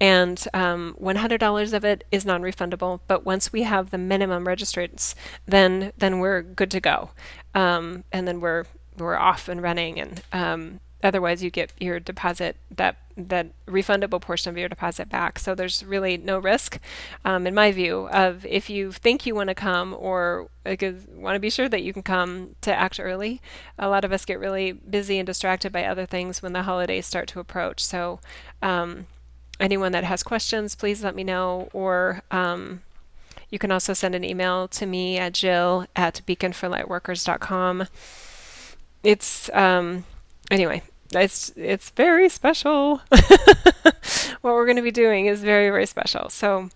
And $100 of it is non-refundable. But once we have the minimum registrants, then we're good to go. And then we're off and running. And otherwise, you get your deposit, that refundable portion of your deposit back. So there's really no risk, in my view, of if you think you want to come or want to be sure that you can come, to act early. A lot of us get really busy and distracted by other things when the holidays start to approach. So anyone that has questions, please let me know, or you can also send an email to me at jill@beaconforlightworkers.com. It's, anyway, it's very special. What we're going to be doing is very, very special. So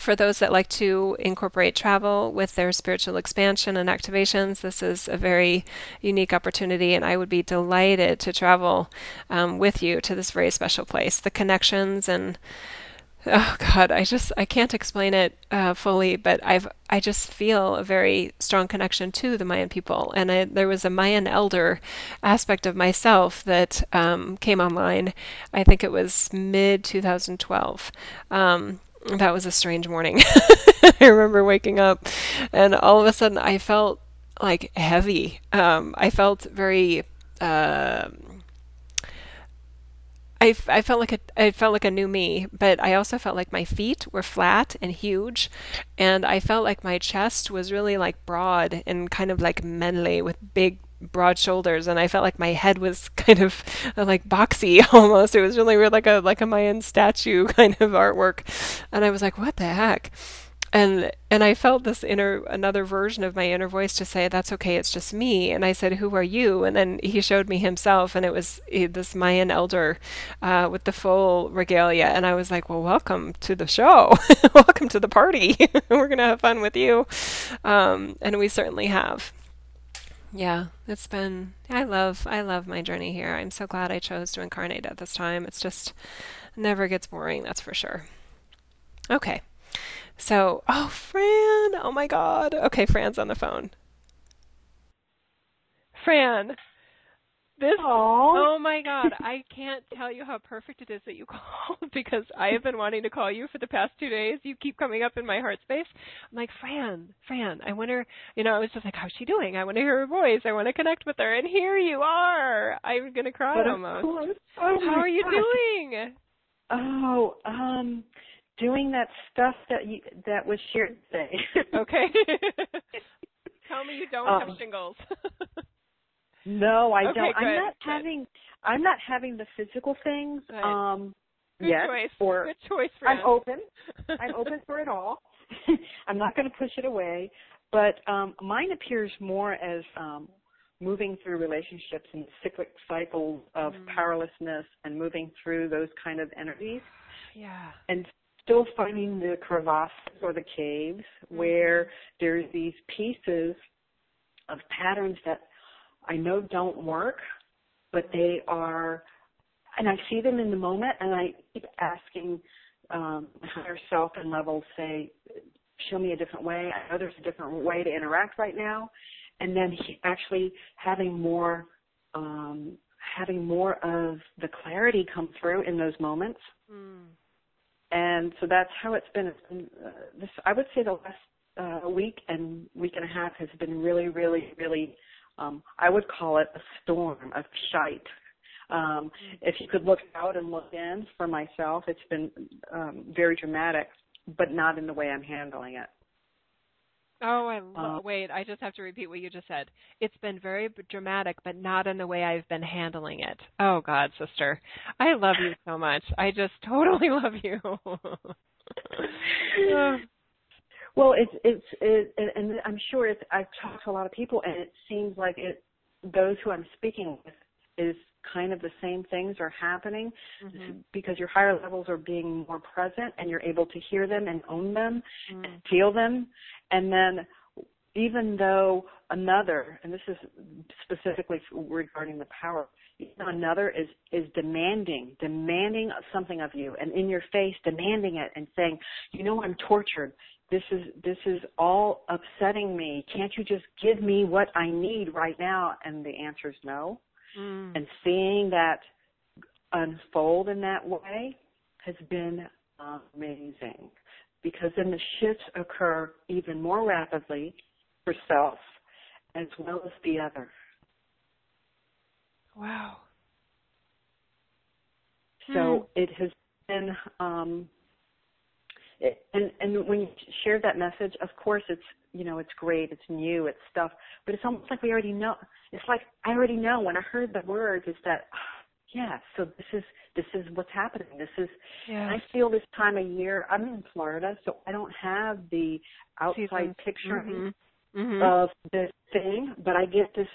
for those that like to incorporate travel with their spiritual expansion and activations, this is a very unique opportunity, and I would be delighted to travel with you to this very special place. The connections and, oh God, I can't explain it fully, but I just feel a very strong connection to the Mayan people. And there was a Mayan elder aspect of myself that came online. I think it was mid 2012. That was a strange morning. I remember waking up and all of a sudden I felt like heavy. I felt very, I felt like a new me, but I also felt like my feet were flat and huge, and I felt like my chest was really like broad and kind of like manly with big broad shoulders, and I felt like my head was kind of like boxy almost. It was really weird, like a Mayan statue kind of artwork, and I was like, what the heck? And I felt this another version of my inner voice to say, that's okay, it's just me. And I said, who are you? And then he showed me himself, and it was this Mayan elder with the full regalia. And I was like, well, welcome to the show. Welcome to the party. We're going to have fun with you. And we certainly have. Yeah, it's been, I love my journey here. I'm so glad I chose to incarnate at this time. It's just never gets boring, that's for sure. Okay. So, oh, Fran, oh my God. Okay, Fran's on the phone. Fran, this, oh my God, I can't tell you how perfect it is that you called, because I have been wanting to call you for the past 2 days. You keep coming up in my heart space. I'm like, Fran, I wonder, I was just like, how's she doing? I want to hear her voice. I want to connect with her. And here you are. I'm going to cry almost. Oh, how are you doing? Oh, doing that stuff that was shared today. Okay. Tell me you don't have shingles. No, I don't. Good. I'm not having the physical things. Right. Good choice. Fran. I'm open. I'm open for it all. I'm not going to push it away, but mine appears more as moving through relationships and cyclic cycles of powerlessness and moving through those kind of energies. Yeah. And still finding the crevasses or the caves where there's these pieces of patterns that I know don't work, but they are, and I see them in the moment, and I keep asking higher self and level, say, show me a different way. I know there's a different way to interact right now. And then actually having more of the clarity come through in those moments. Mm. And so that's how it's been. I would say the last week and a half has been really, really, really, I would call it a storm of shite. If you could look out and look in for myself, it's been very dramatic, but not in the way I'm handling it. Oh, wait, I just have to repeat what you just said. It's been very dramatic, but not in the way I've been handling it. Oh, God, sister. I love you so much. I just totally love you. Well, and I'm sure I've talked to a lot of people, and it seems like those who I'm speaking with is kind of the same things are happening because your higher levels are being more present, and you're able to hear them and own them and feel them. And then even though another, and this is specifically regarding the power, another is demanding something of you, and in your face, demanding it and saying, you know, I'm tortured. This is all upsetting me. Can't you just give me what I need right now? And the answer is no. And seeing that unfold in that way has been amazing, because then the shifts occur even more rapidly for self as well as the other. Wow. So it has been, and when you share that message, of course it's, you know, it's great, it's new, it's stuff, but it's almost like we already know. It's like I already know when I heard the words, it's that, yeah, so this is what's happening. Yes. I feel this time of year, I'm in Florida, so I don't have the outside picture of this thing, but I get this,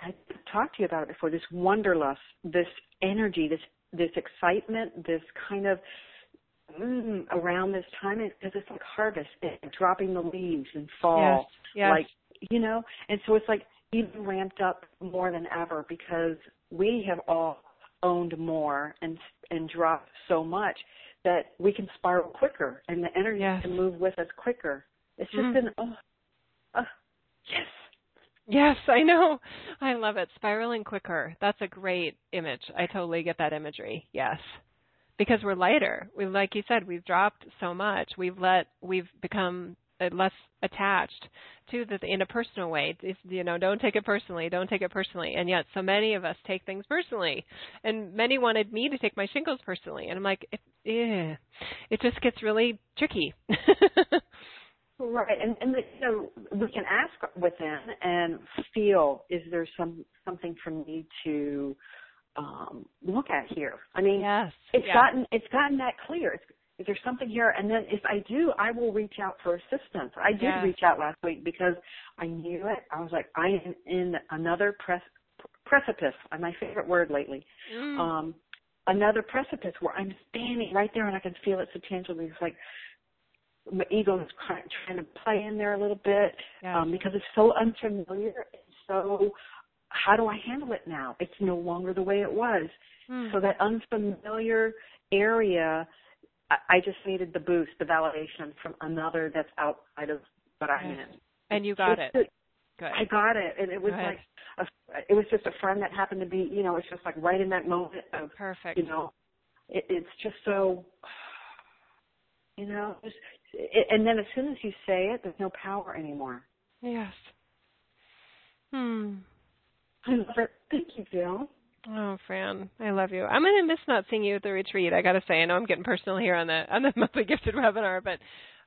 I talked to you about it before, this wanderlust, this energy, this excitement, this kind of around this time, because it's like harvest, dropping the leaves in fall, like, you know, and so it's like even ramped up more than ever, because we have all owned more and dropped so much that we can spiral quicker, and the energy can move with us quicker. It's just an yes, I know. I love it. Spiraling quicker. That's a great image. I totally get that imagery. Yes. Because we're lighter. We, like you said, we've dropped so much. We've become less attached to the interpersonal way. It's, you know, don't take it personally. Don't take it personally. And yet so many of us take things personally. And many wanted me to take my shingles personally. And I'm like, it just gets really tricky. Right, and you know, we can ask within and feel, is there something for me to look at here? I mean, it's gotten that clear. Is there something here? And then if I do, I will reach out for assistance. I did reach out last week because I knew it. I was like, I am in another precipice. My favorite word lately. Another precipice where I'm standing right there and I can feel it substantially. It's like, my ego is trying to play in there a little bit because it's so unfamiliar. So how do I handle it now? It's no longer the way it was. So that unfamiliar area, I just needed the boost, the validation from another that's outside of what I'm in. And you got it. Good. I got it. And it was like, it was just a friend that happened to be, you know, it's just like right in that moment of, perfect. You know, it's just so, you know, and then as soon as you say it, there's no power anymore. Yes. I love it. Thank you, Jill. Oh, Fran, I love you. I'm going to miss not seeing you at the retreat. I got to say, I know I'm getting personal here on the monthly gifted webinar, but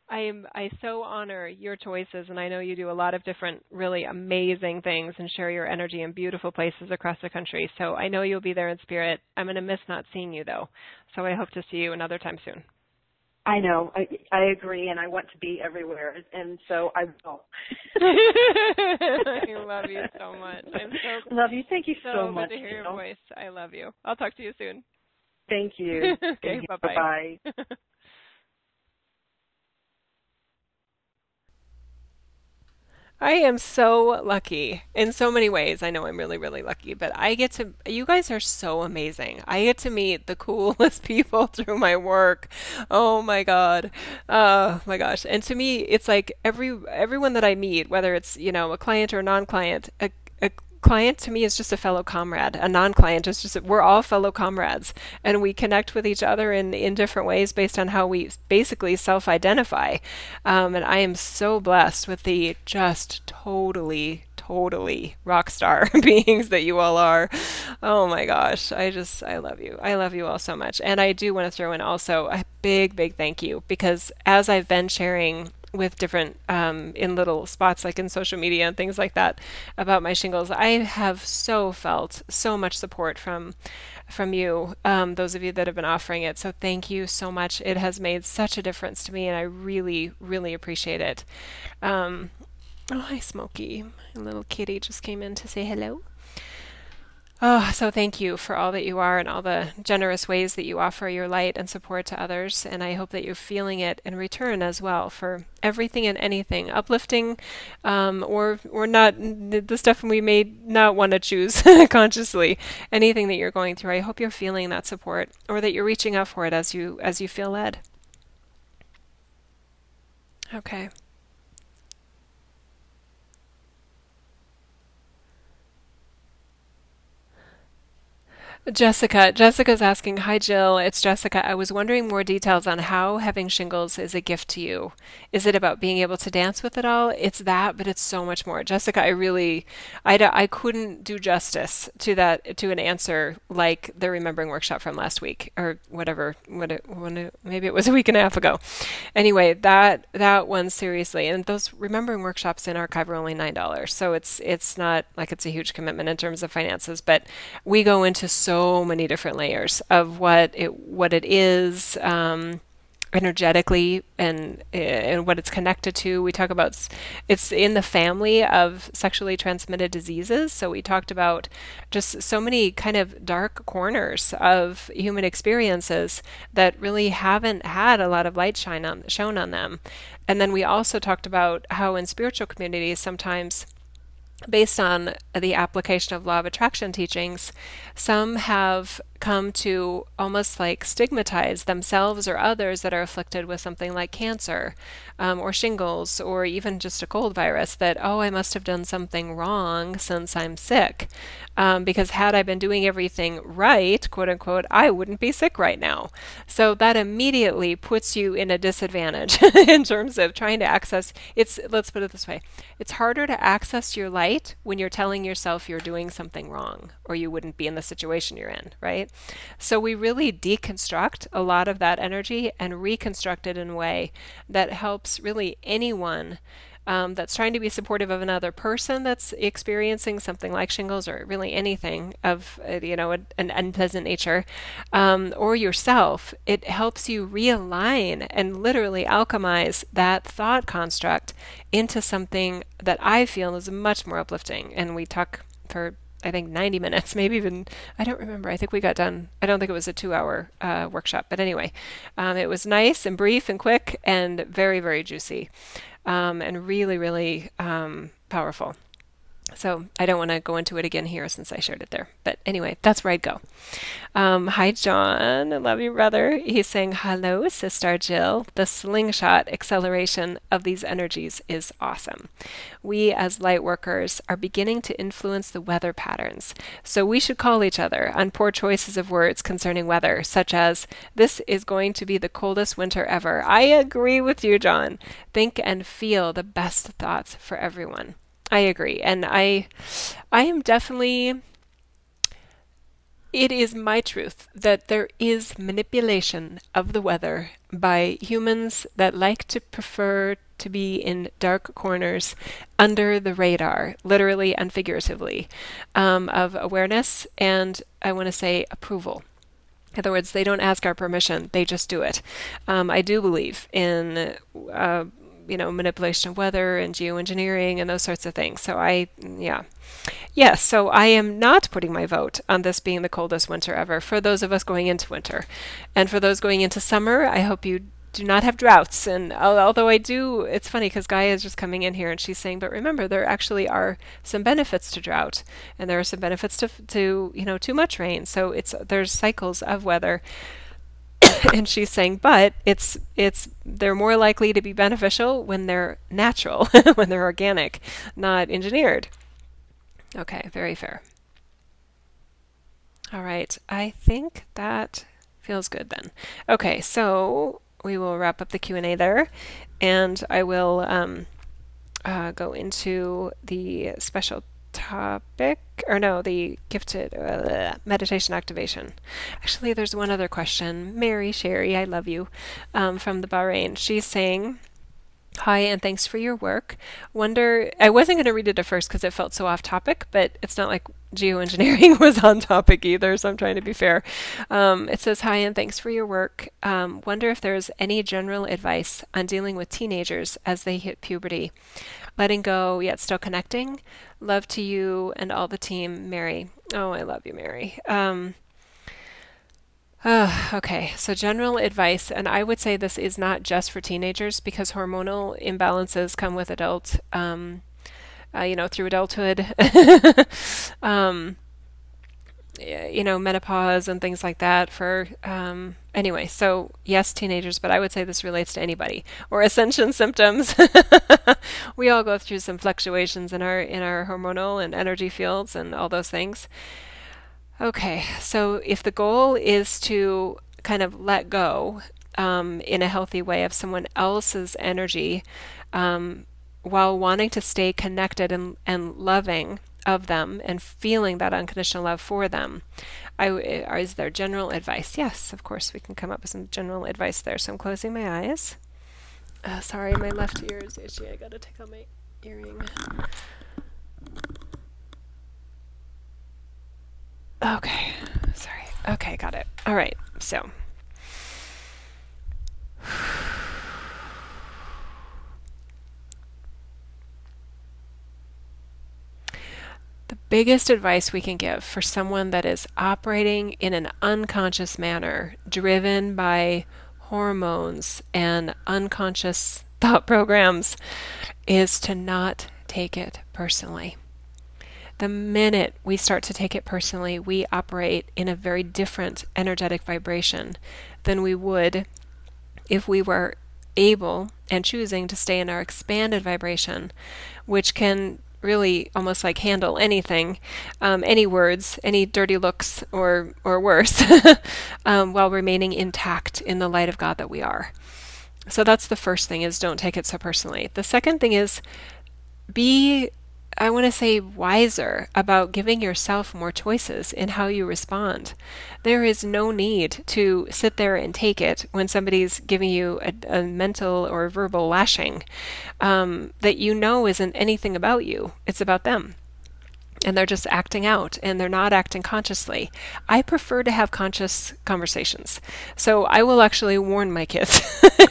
I so honor your choices, and I know you do a lot of different really amazing things and share your energy in beautiful places across the country. So I know you'll be there in spirit. I'm going to miss not seeing you though. So I hope to see you another time soon. I know. I agree, and I want to be everywhere, and so I will. I love you so much. Love you. Thank you so much. Good to hear your voice. I love you. I'll talk to you soon. Thank you. Okay, bye-bye. Bye-bye. I am so lucky in so many ways. I know I'm really, really lucky, but you guys are so amazing. I get to meet the coolest people through my work. Oh my God. Oh my gosh. And to me, it's like everyone that I meet, whether it's, you know, a client or a non-client, a client to me is just a fellow comrade. A non-client is just, we're all fellow comrades, and we connect with each other in different ways based on how we basically self-identify. And I am so blessed with the just totally rock star beings that you all are. Oh my gosh. I love you. I love you all so much. And I do want to throw in also a big thank you, because as I've been sharing with different in little spots like in social media and things like that about my shingles, I have felt so much support from you, those of you that have been offering it. So thank you so much. It has made such a difference to me, and I really appreciate it. Oh, hi Smokey, my little kitty just came in to say hello. Oh, so thank you for all that you are and all the generous ways that you offer your light and support to others. And I hope that you're feeling it in return as well for everything and anything uplifting, or not, the stuff we may not want to choose consciously, anything that you're going through. I hope you're feeling that support or that you're reaching out for it as you feel led. Okay. Jessica's asking, "Hi Jill, it's Jessica. I was wondering more details on how having shingles is a gift to you. Is it about being able to dance with it all?" It's that, but it's so much more. Jessica, I couldn't do justice to that, to an answer like the Remembering Workshop from last week or whatever, maybe it was a week and a half ago. Anyway, that one seriously, and those Remembering Workshops in archive are only $9, so it's not like it's a huge commitment in terms of finances, but we go into so many different layers of what it is energetically and what it's connected to. We talk about it's in the family of sexually transmitted diseases. So we talked about just so many kind of dark corners of human experiences that really haven't had a lot of light shone on them. And then we also talked about how in spiritual communities sometimes, based on the application of law of attraction teachings, some have come to almost like stigmatize themselves or others that are afflicted with something like cancer or shingles or even just a cold virus, that, oh, I must have done something wrong since I'm sick, because had I been doing everything right, quote unquote, I wouldn't be sick right now. So that immediately puts you in a disadvantage in terms of trying to access, let's put it this way, it's harder to access your light when you're telling yourself you're doing something wrong or you wouldn't be in the situation you're in, right? So we really deconstruct a lot of that energy and reconstruct it in a way that helps really anyone that's trying to be supportive of another person that's experiencing something like shingles or really anything of an unpleasant nature, or yourself. It helps you realign and literally alchemize that thought construct into something that I feel is much more uplifting. And we talk for, I think, 90 minutes, maybe even, I don't remember. I think we got done. I don't think it was a 2-hour workshop, but anyway, it was nice and brief and quick and very, very juicy, and really, really powerful. So I don't want to go into it again here since I shared it there. But anyway, that's where I'd go. Hi, John. I love you, brother. He's saying, hello, Sister Jill. The slingshot acceleration of these energies is awesome. We as light workers are beginning to influence the weather patterns. So we should call each other on poor choices of words concerning weather, such as, this is going to be the coldest winter ever. I agree with you, John. Think and feel the best thoughts for everyone. I agree, and I am definitely, it is my truth that there is manipulation of the weather by humans that like to prefer to be in dark corners, under the radar, literally and figuratively, of awareness and, I want to say, approval. In other words, they don't ask our permission, they just do it. I do believe in manipulation of weather and geoengineering and those sorts of things. So so I am not putting my vote on this being the coldest winter ever for those of us going into winter. And for those going into summer, I hope you do not have droughts. And although I do, it's funny because Gaia is just coming in here and she's saying, but remember, there actually are some benefits to drought, and there are some benefits to too much rain. So there's cycles of weather. And she's saying, but they're more likely to be beneficial when they're natural, when they're organic, not engineered. Okay, very fair. All right, I think that feels good then. Okay, so we will wrap up the Q&A there, and I will go into the special topic, or no, the gifted meditation activation. Actually, there's one other question. Mary Sherry, I love you, from the Bahrain. She's saying, Hi, and thanks for your work. I wasn't going to read it at first because it felt so off topic, but it's not like geoengineering was on topic either, so I'm trying to be fair. It says, hi, and thanks for your work. Wonder if there's any general advice on dealing with teenagers as they hit puberty. Letting go, yet still connecting. Love to you and all the team, Mary. Oh, I love you, Mary. Okay, so general advice, and I would say this is not just for teenagers because hormonal imbalances come with adult, through adulthood, menopause and things like that for, anyway, so yes, teenagers, but I would say this relates to anybody, or ascension symptoms. We all go through some fluctuations in our hormonal and energy fields and all those things. Okay, so if the goal is to kind of let go in a healthy way of someone else's energy while wanting to stay connected and loving of them and feeling that unconditional love for them, is there general advice? Yes, of course, we can come up with some general advice there. So I'm closing my eyes. Sorry, my left ear is itchy. I gotta take out my earring. Okay, sorry. Okay, got it. All right, so the biggest advice we can give for someone that is operating in an unconscious manner, driven by hormones and unconscious thought programs, is to not take it personally. The minute we start to take it personally, we operate in a very different energetic vibration than we would if we were able and choosing to stay in our expanded vibration, which can really almost like handle anything, any words, any dirty looks, or worse, while remaining intact in the light of God that we are. So that's the first thing, is don't take it so personally. The second thing is I want to say wiser about giving yourself more choices in how you respond. There is no need to sit there and take it when somebody's giving you a mental or verbal lashing that you know isn't anything about you. It's about them. And they're just acting out, and they're not acting consciously. I prefer to have conscious conversations. So I will actually warn my kids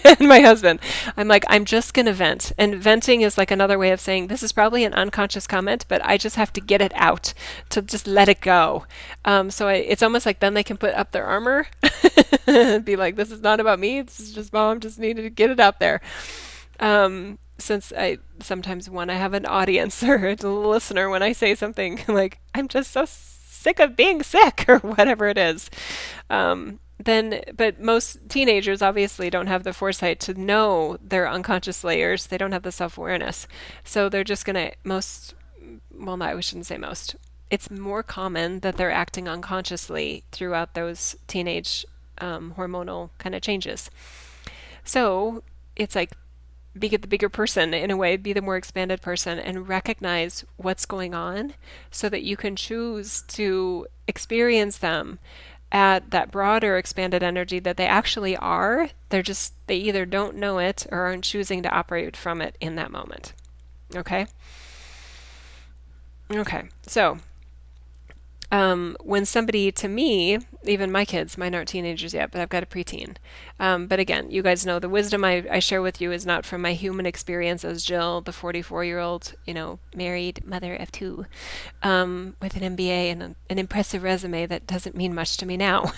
and my husband. I'm like, I'm just going to vent. And venting is like another way of saying, this is probably an unconscious comment, but I just have to get it out, to just let it go. So it's almost like then they can put up their armor and be like, this is not about me. This is just Mom just needed to get it out there. Since I sometimes want to have an audience or a listener when I say something like, I'm just so sick of being sick, or whatever it is. But most teenagers obviously don't have the foresight to know their unconscious layers. They don't have the self-awareness. So they're just going to I shouldn't say most. It's more common that they're acting unconsciously throughout those teenage hormonal kind of changes. So it's like, be the bigger person in a way, be the more expanded person, and recognize what's going on so that you can choose to experience them at that broader expanded energy that they actually are. They either don't know it or aren't choosing to operate from it in that moment. Okay? Okay, so when somebody, to me, even my kids, mine aren't teenagers yet, but I've got a preteen. But again, you guys know the wisdom I share with you is not from my human experience as Jill, the 44-year-old, married mother of two, with an MBA and an impressive resume that doesn't mean much to me now.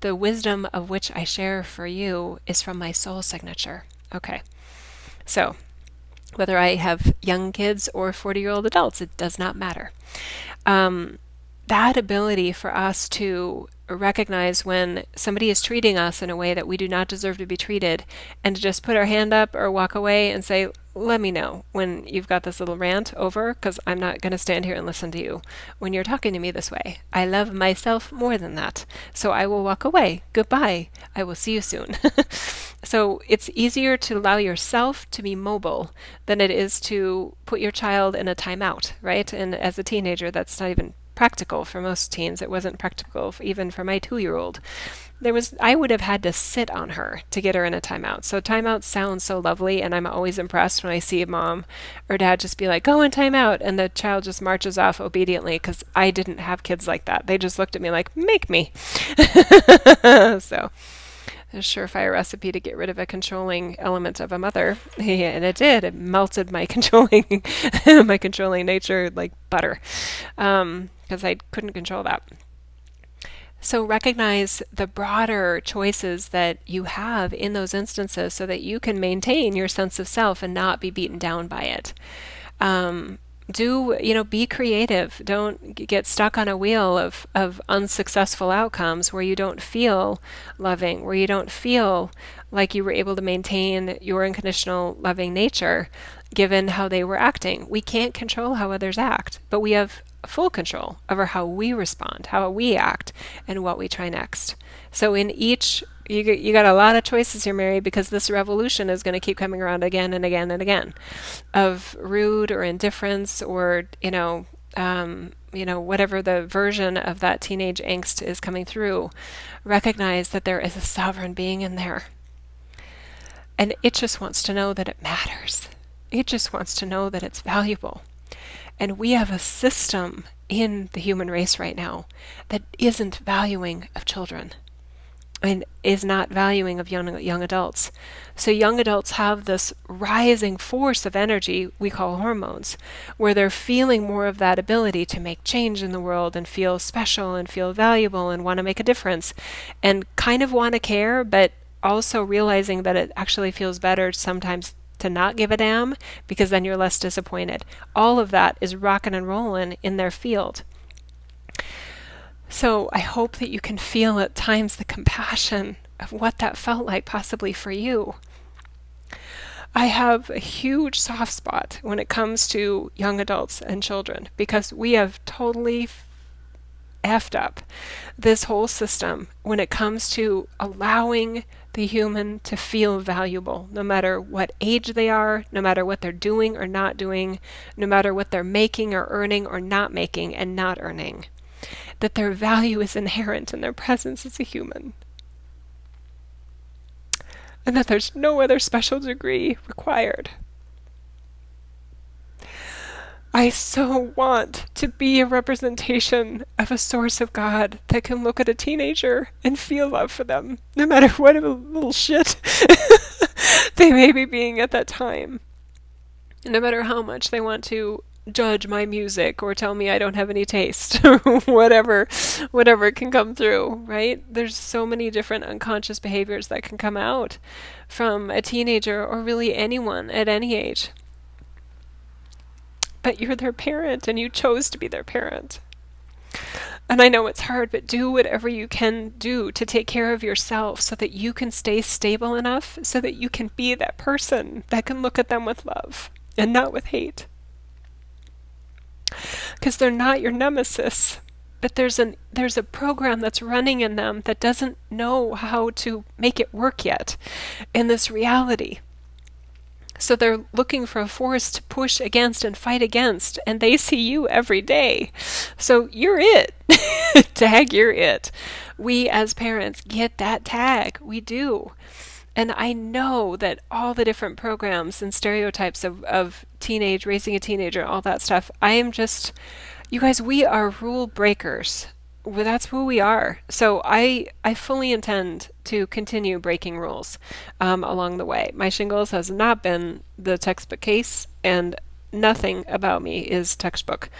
The wisdom of which I share for you is from my soul signature. Okay. So whether I have young kids or 40-year-old adults, it does not matter. That ability for us to recognize when somebody is treating us in a way that we do not deserve to be treated, and to just put our hand up or walk away and say, let me know when you've got this little rant over, because I'm not going to stand here and listen to you when you're talking to me this way. I love myself more than that. So I will walk away. Goodbye. I will see you soon. So it's easier to allow yourself to be mobile than it is to put your child in a timeout, right? And as a teenager, that's not even practical for most teens. It wasn't practical even for my 2-year-old. I would have had to sit on her to get her in a timeout. So timeout sounds so lovely, and I'm always impressed when I see mom or dad just be like, go in timeout, and the child just marches off obediently, because I didn't have kids like that. They just looked at me like, make me. So a surefire recipe to get rid of a controlling element of a mother. Yeah, and it did. It melted my controlling my controlling nature like butter, because I couldn't control that. So recognize the broader choices that you have in those instances so that you can maintain your sense of self and not be beaten down by it. Be creative. Don't get stuck on a wheel of unsuccessful outcomes where you don't feel loving, where you don't feel like you were able to maintain your unconditional loving nature given how they were acting. We can't control how others act, but we have full control over how we respond, how we act, and what we try next. So in each, you got a lot of choices here, Mary, because this revolution is going to keep coming around again and again and again, of rude or indifference or, whatever the version of that teenage angst is coming through. Recognize that there is a sovereign being in there. And it just wants to know that it matters. It just wants to know that it's valuable. And we have a system in the human race right now that isn't valuing of children and is not valuing of young adults. So young adults have this rising force of energy we call hormones, where they're feeling more of that ability to make change in the world and feel special and feel valuable and want to make a difference and kind of want to care, but also realizing that it actually feels better sometimes to not give a damn, because then you're less disappointed. All of that is rocking and rolling in their field. So I hope that you can feel at times the compassion of what that felt like possibly for you. I have a huge soft spot when it comes to young adults and children, because we have totally effed up this whole system when it comes to allowing the human to feel valuable, no matter what age they are, no matter what they're doing or not doing, no matter what they're making or earning or not making and not earning, that their value is inherent in their presence as a human, and that there's no other special degree required. I so want to be a representation of a source of God that can look at a teenager and feel love for them, no matter what a little shit they may be being at that time. No matter how much they want to judge my music or tell me I don't have any taste or whatever can come through, right? There's so many different unconscious behaviors that can come out from a teenager or really anyone at any age. But you're their parent, and you chose to be their parent. And I know it's hard, but do whatever you can do to take care of yourself so that you can stay stable enough so that you can be that person that can look at them with love and not with hate. Because they're not your nemesis, but there's a program that's running in them that doesn't know how to make it work yet in this reality. So they're looking for a force to push against and fight against, and they see you every day. So you're it. Tag, you're it. We as parents get that tag. We do. And I know that all the different programs and stereotypes of teenage, raising a teenager, all that stuff, I am just, you guys, we are rule breakers. Well, that's who we are. So I fully intend to continue breaking rules along the way. My shingles has not been the textbook case, and nothing about me is textbook.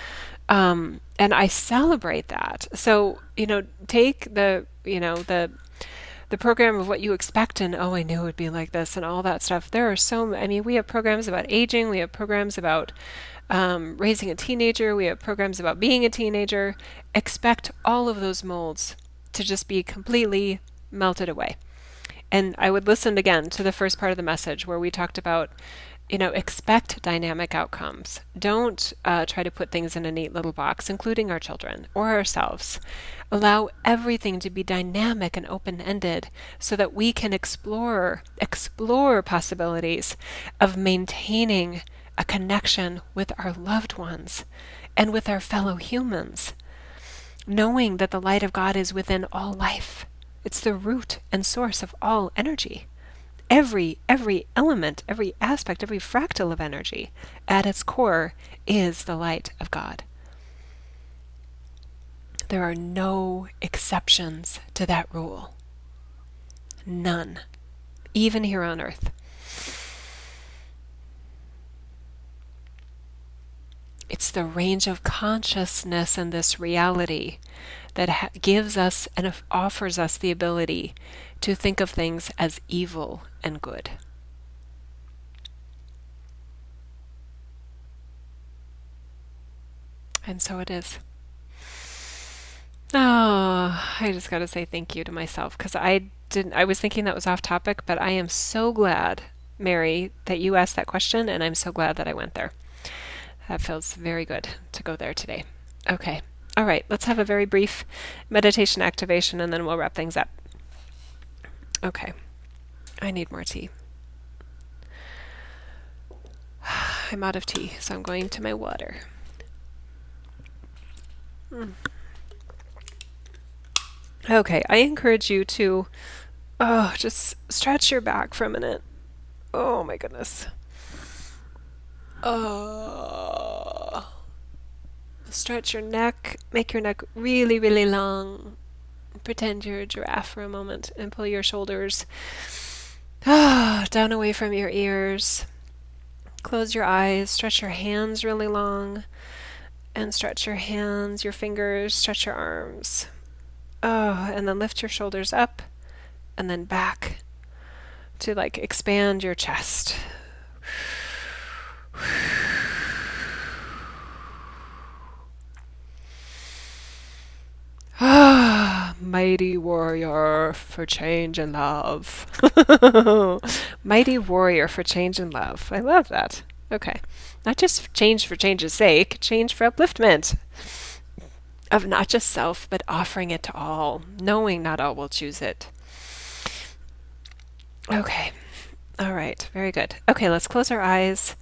And I celebrate that. So, take the program of what you expect and, oh, I knew it would be like this and all that stuff. There are we have programs about aging. We have programs about raising a teenager. We have programs about being a teenager. Expect all of those molds to just be completely melted away. And I would listen again to the first part of the message where we talked about, expect dynamic outcomes. Don't try to put things in a neat little box, including our children or ourselves. Allow everything to be dynamic and open-ended so that we can explore possibilities of maintaining a connection with our loved ones and with our fellow humans knowing that the light of God is within all life. It's the root and source of all energy. Every element, every aspect, every fractal of energy at its core is the light of God. There are no exceptions to that rule. None. Even here on Earth. It's the range of consciousness in this reality that gives us and offers us the ability to think of things as evil and good. And so it is. Oh, I just got to say thank you to myself, because I was thinking that was off topic, but I am so glad, Mary, that you asked that question, and I'm so glad that I went there. That feels very good to go there today. Okay. All right. Let's have a very brief meditation activation, and then we'll wrap things up. Okay. I need more tea. I'm out of tea, so I'm going to my water. Okay. I encourage you to just stretch your back for a minute. Oh, my goodness. Stretch your neck, make your neck really, really long. Pretend you're a giraffe for a moment and pull your shoulders down away from your ears. Close your eyes, stretch your hands really long, and stretch your hands, your fingers, stretch your arms. And then lift your shoulders up and then back to like expand your chest. Mighty warrior for change and love. Mighty warrior for change and love. I love that. Okay. Not just change for change's sake, change for upliftment of not just self, but offering it to all, knowing not all will choose it. Okay. All right. Very good. Okay. Let's close our eyes.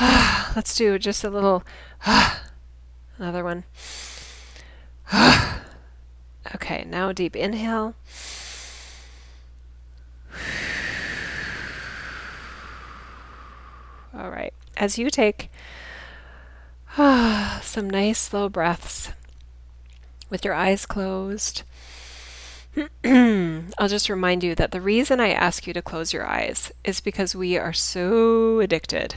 Let's do just a little, another one. Okay, now deep inhale. All right, as you take some nice slow breaths with your eyes closed, I'll just remind you that the reason I ask you to close your eyes is because we are so addicted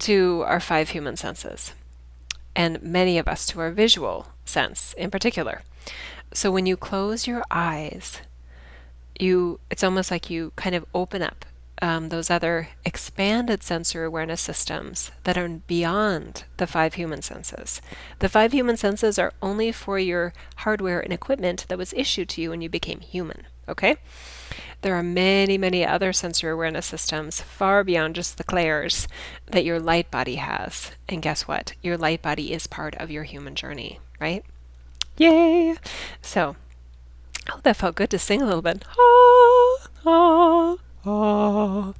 to our 5 human senses, and many of us to our visual sense in particular. So when you close your eyes, it's almost like you kind of open up those other expanded sensory awareness systems that are beyond the 5 human senses. The 5 human senses are only for your hardware and equipment that was issued to you when you became human, okay? There are many, many other sensory awareness systems far beyond just the clairs that your light body has. And guess what? Your light body is part of your human journey, right? Yay! So, oh, that felt good to sing a little bit. Ah, ah, ah.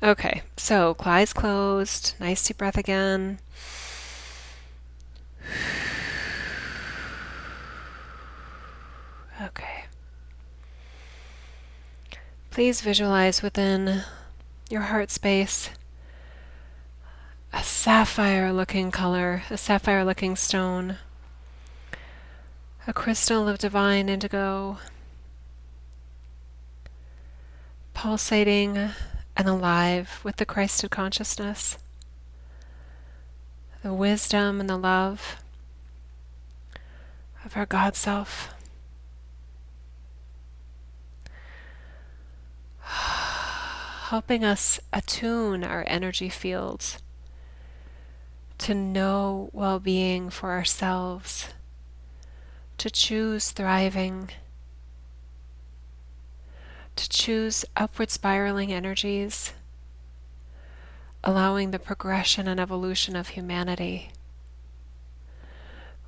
Okay, so eyes closed. Nice deep breath again. Okay. Please visualize within your heart space a sapphire-looking color, a sapphire-looking stone. A crystal of divine indigo, pulsating and alive with the Christed consciousness, the wisdom and the love of our God self. Helping us attune our energy fields to know well-being for ourselves, to choose thriving, to choose upward spiraling energies, allowing the progression and evolution of humanity,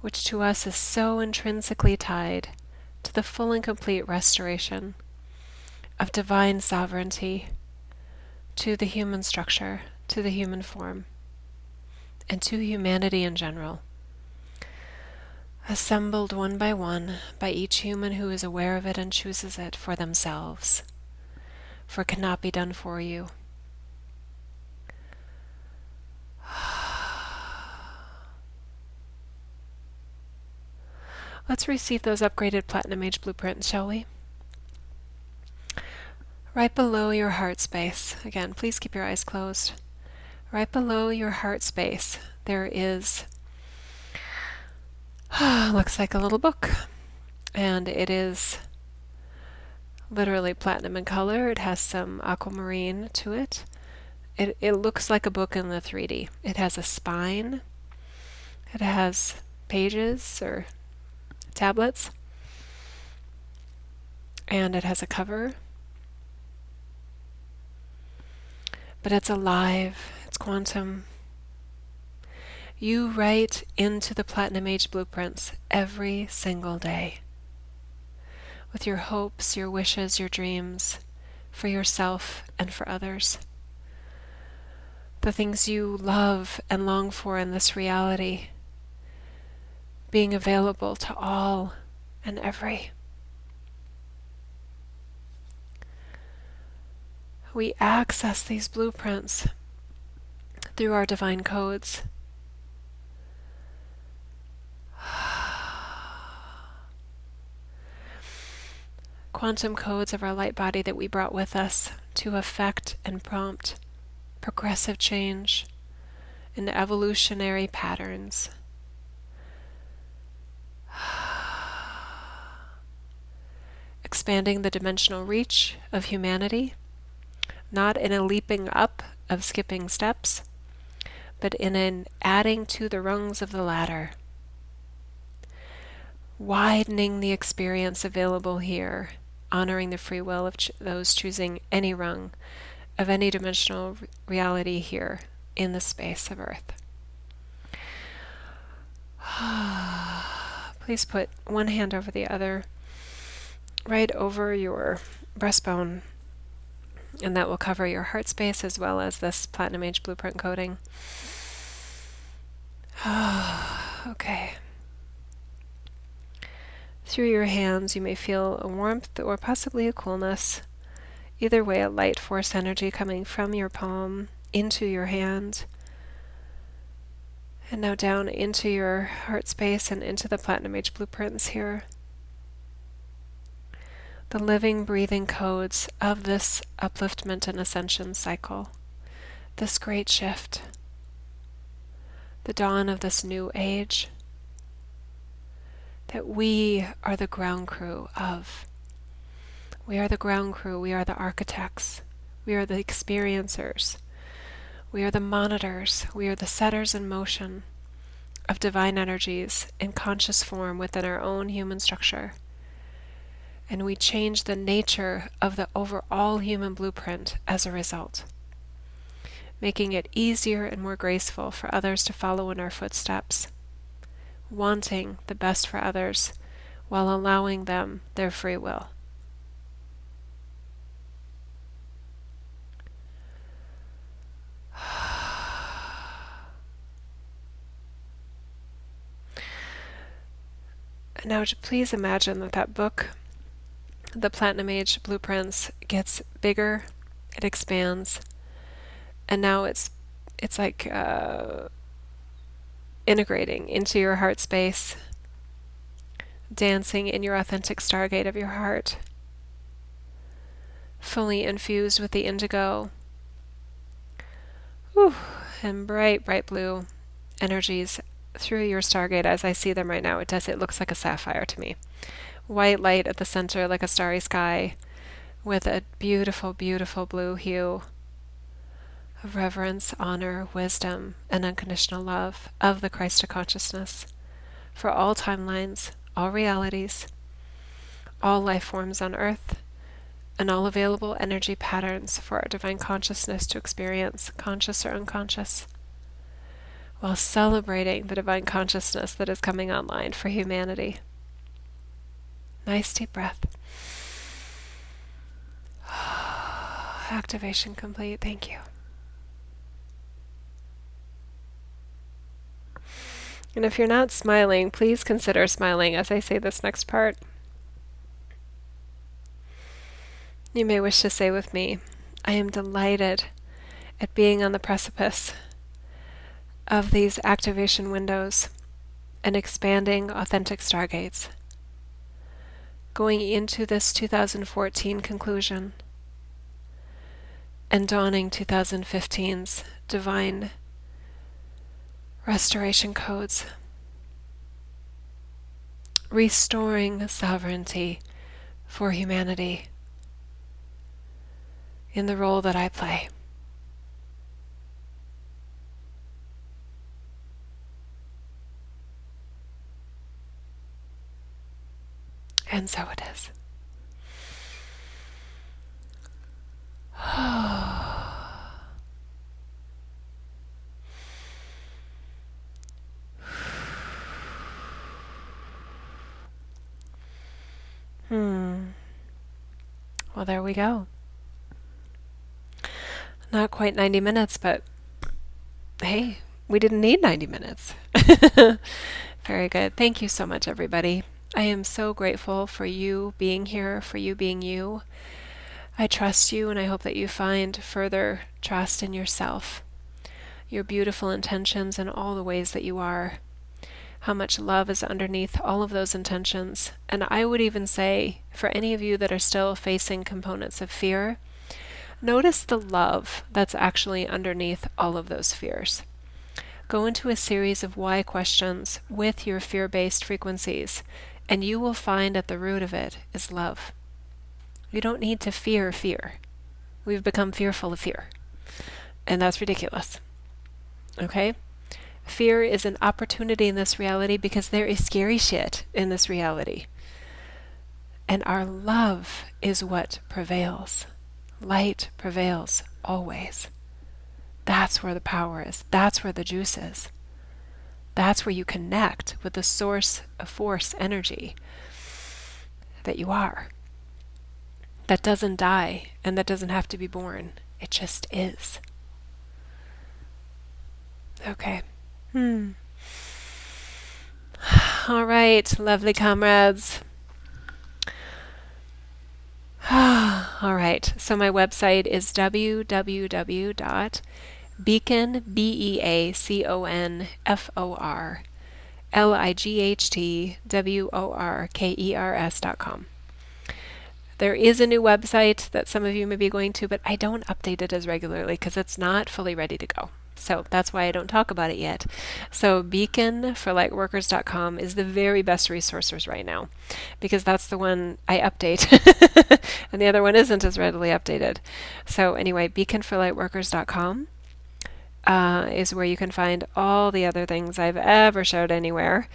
which to us is so intrinsically tied to the full and complete restoration of divine sovereignty to the human structure, to the human form, and to humanity in general. assembled one by one by each human who is aware of it and chooses it for themselves, for it cannot be done for you. Let's receive those upgraded Platinum Age Blueprints, shall we? Right below your heart space, again, please keep your eyes closed. Right below your heart space, there is, looks like a little book. And it is literally platinum in color. It has some aquamarine to it. It looks like a book in the 3D. It has a spine. It has pages or tablets. And it has a cover. But it's alive. It's quantum. You write into the Platinum Age Blueprints every single day with your hopes, your wishes, your dreams for yourself and for others. The things you love and long for in this reality being available to all and every. We access these blueprints through our divine codes. Quantum codes of our light body that we brought with us to affect and prompt progressive change in evolutionary patterns. Expanding the dimensional reach of humanity. Not in a leaping up of skipping steps, but in an adding to the rungs of the ladder. Widening the experience available here, honoring the free will of those choosing any rung of any dimensional reality here in the space of Earth. Please put one hand over the other, right over your breastbone, and that will cover your heart space as well as this Platinum Age Blueprint coating. Okay. Through your hands, you may feel a warmth or possibly a coolness. Either way, a light force energy coming from your palm into your hand. And now down into your heart space and into the Platinum Age Blueprints here. The living, breathing codes of this upliftment and ascension cycle, this great shift, the dawn of this new age, that we are the ground crew of. We are the ground crew, we are the architects, we are the experiencers, we are the monitors, we are the setters in motion of divine energies in conscious form within our own human structure. And we change the nature of the overall human blueprint as a result, making it easier and more graceful for others to follow in our footsteps, wanting the best for others while allowing them their free will. And now please imagine that that book, the Platinum Age Blueprints, gets bigger, it expands, and now it's like integrating into your heart space, dancing in your authentic stargate of your heart, fully infused with the indigo, and bright, bright blue energies through your stargate as I see them right now. It looks like a sapphire to me. White light at the center like a starry sky with a beautiful, beautiful blue hue of reverence, honor, wisdom, and unconditional love of the Christ of consciousness for all timelines, all realities, all life forms on earth, and all available energy patterns for our divine consciousness to experience, conscious or unconscious, while celebrating the divine consciousness that is coming online for humanity. Nice deep breath. Activation complete. Thank you. And if you're not smiling, please consider smiling as I say this next part. You may wish to say with me, I am delighted at being on the precipice of these activation windows and expanding authentic stargates. Going into this 2014 conclusion and dawning 2015's divine restoration codes, restoring sovereignty for humanity in the role that I play. And so it is. Well, there we go. Not quite 90 minutes, but hey, we didn't need 90 minutes. Very good. Thank you so much, everybody. I am so grateful for you being here, for you being you. I trust you, and I hope that you find further trust in yourself, your beautiful intentions, and all the ways that you are, how much love is underneath all of those intentions. And I would even say, for any of you that are still facing components of fear, notice the love that's actually underneath all of those fears. Go into a series of why questions with your fear-based frequencies, and you will find at the root of it is love. You don't need to fear fear. We've become fearful of fear, and that's ridiculous. Okay? Fear is an opportunity in this reality because there is scary shit in this reality. And our love is what prevails. Light prevails always. That's where the power is. That's where the juice is. That's where you connect with the source of force energy that you are. That doesn't die, and that doesn't have to be born. It just is. Okay. All right, lovely comrades. All right, so my website is www.beaconforlightworkers.com. There is a new website that some of you may be going to, but I don't update it as regularly because it's not fully ready to go. So that's why I don't talk about it yet. So beaconforlightworkers.com is the very best resources right now, because that's the one I update and the other one isn't as readily updated. So anyway, beaconforlightworkers.com is where you can find all the other things I've ever shared anywhere.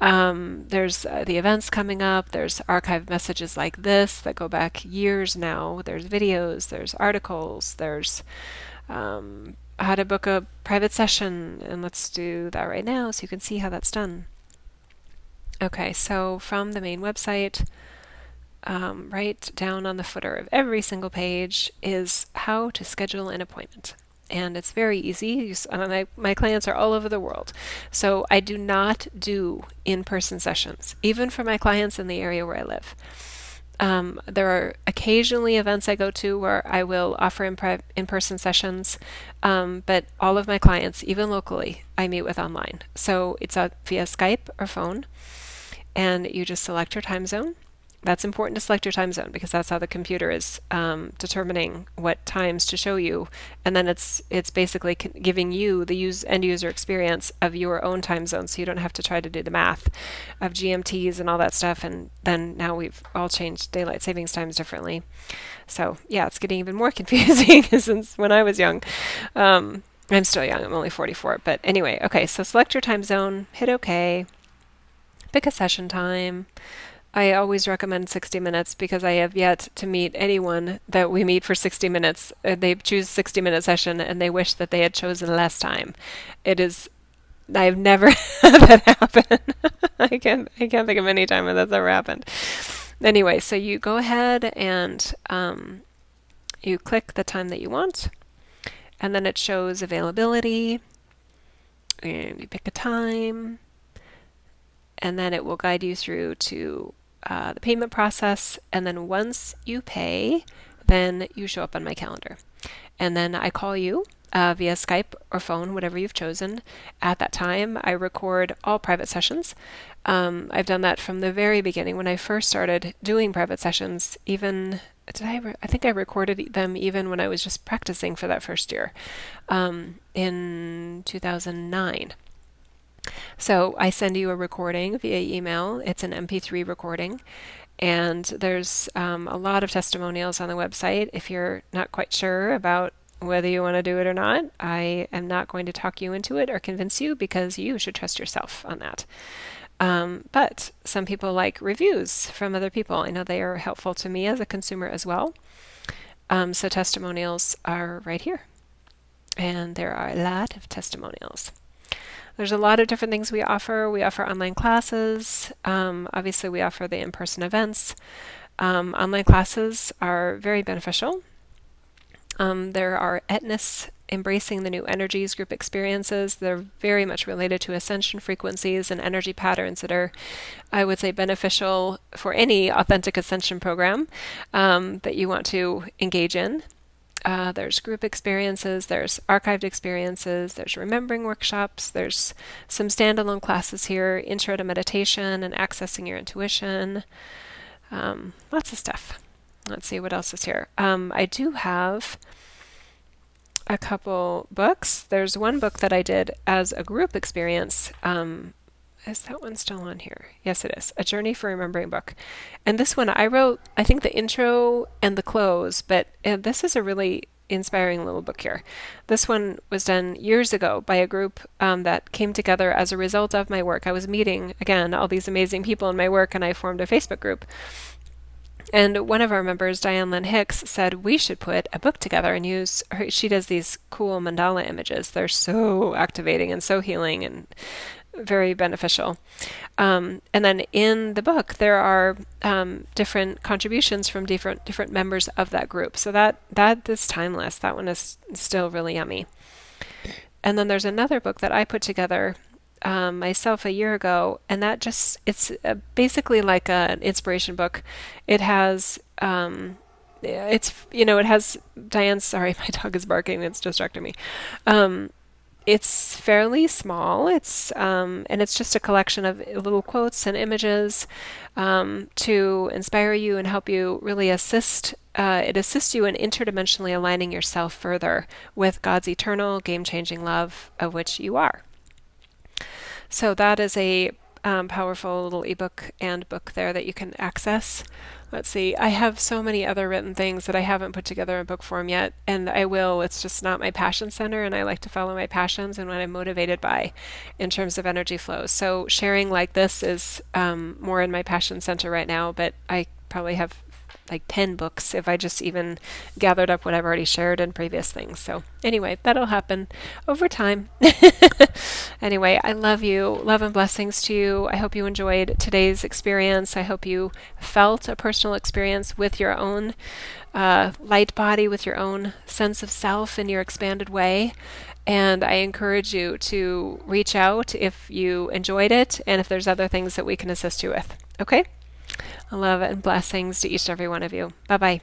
There's the events coming up, there's archived messages like this that go back years now, there's videos, there's articles, there's how to book a private session, and let's do that right now so you can see how that's done. Okay, so from the main website, right down on the footer of every single page is how to schedule an appointment. And it's very easy. My clients are all over the world. So I do not do in-person sessions, even for my clients in the area where I live. There are occasionally events I go to where I will offer in-person sessions, but all of my clients, even locally, I meet with online. So it's via Skype or phone, and you just select your time zone. That's important to select your time zone because that's how the computer is determining what times to show you, and then it's basically giving you the end user experience of your own time zone, so you don't have to try to do the math of GMTs and all that stuff. And then now we've all changed daylight savings times differently, so yeah, it's getting even more confusing since when I was young. I'm still young, I'm only 44, but anyway. Okay, so select your time zone, hit OK, pick a session time. I always recommend 60 minutes because I have yet to meet anyone that we meet for 60 minutes. They choose 60-minute session and they wish that they had chosen less time. I've never had that happen. I can't think of any time when that's ever happened. Anyway, so you go ahead and you click the time that you want, and then it shows availability, and you pick a time, and then it will guide you through to the payment process. And then once you pay, then you show up on my calendar. And then I call you via Skype or phone, whatever you've chosen. At that time, I record all private sessions. I've done that from the very beginning. When I first started doing private sessions, even, I think I recorded them even when I was just practicing for that first year in 2009. So I send you a recording via email. It's an MP3 recording. And there's a lot of testimonials on the website. If you're not quite sure about whether you want to do it or not, I am not going to talk you into it or convince you, because you should trust yourself on that. But some people like reviews from other people. I know they are helpful to me as a consumer as well. So testimonials are right here. And there are a lot of testimonials. There's a lot of different things we offer. We offer online classes. Obviously, we offer the in-person events. Online classes are very beneficial. There are Etnas, Embracing the New Energies group experiences. They're very much related to ascension frequencies and energy patterns that are, I would say, beneficial for any authentic ascension program that you want to engage in. There's group experiences, there's archived experiences, there's remembering workshops, there's some standalone classes here, intro to meditation and accessing your intuition, lots of stuff. Let's see what else is here. I do have a couple books. There's one book that I did as a group experience. Is that one still on here? Yes, it is. A Journey for Remembering book. And this one I wrote, I think, the intro and the close, but this is a really inspiring little book here. This one was done years ago by a group that came together as a result of my work. I was meeting, again, all these amazing people in my work, and I formed a Facebook group. And one of our members, Diane Lynn Hicks, said we should put a book together and use her. She does these cool mandala images. They're so activating and so healing and very beneficial. And then in the book, there are different contributions from different members of that group. So that is timeless. That one is still really yummy. And then there's another book that I put together myself a year ago, and that just, it's basically like an inspiration book. It has, it has Diane's, sorry, my dog is barking, it's distracting me. It's fairly small. It's and it's just a collection of little quotes and images to inspire you and help you really assist. It assists you in interdimensionally aligning yourself further with God's eternal, game-changing love of which you are. So that is a powerful little ebook and book there that you can access. Let's see, I have so many other written things that I haven't put together in book form yet, and I will. It's just not my passion center, and I like to follow my passions and what I'm motivated by in terms of energy flows. So sharing like this is more in my passion center right now, but I probably have like 10 books if I just even gathered up what I've already shared in previous things. So anyway, that'll happen over time. Anyway, I love you. Love and blessings to you. I hope you enjoyed today's experience. I hope you felt a personal experience with your own light body, with your own sense of self in your expanded way. And I encourage you to reach out if you enjoyed it and if there's other things that we can assist you with. Okay? Love and blessings to each and every one of you. Bye-bye.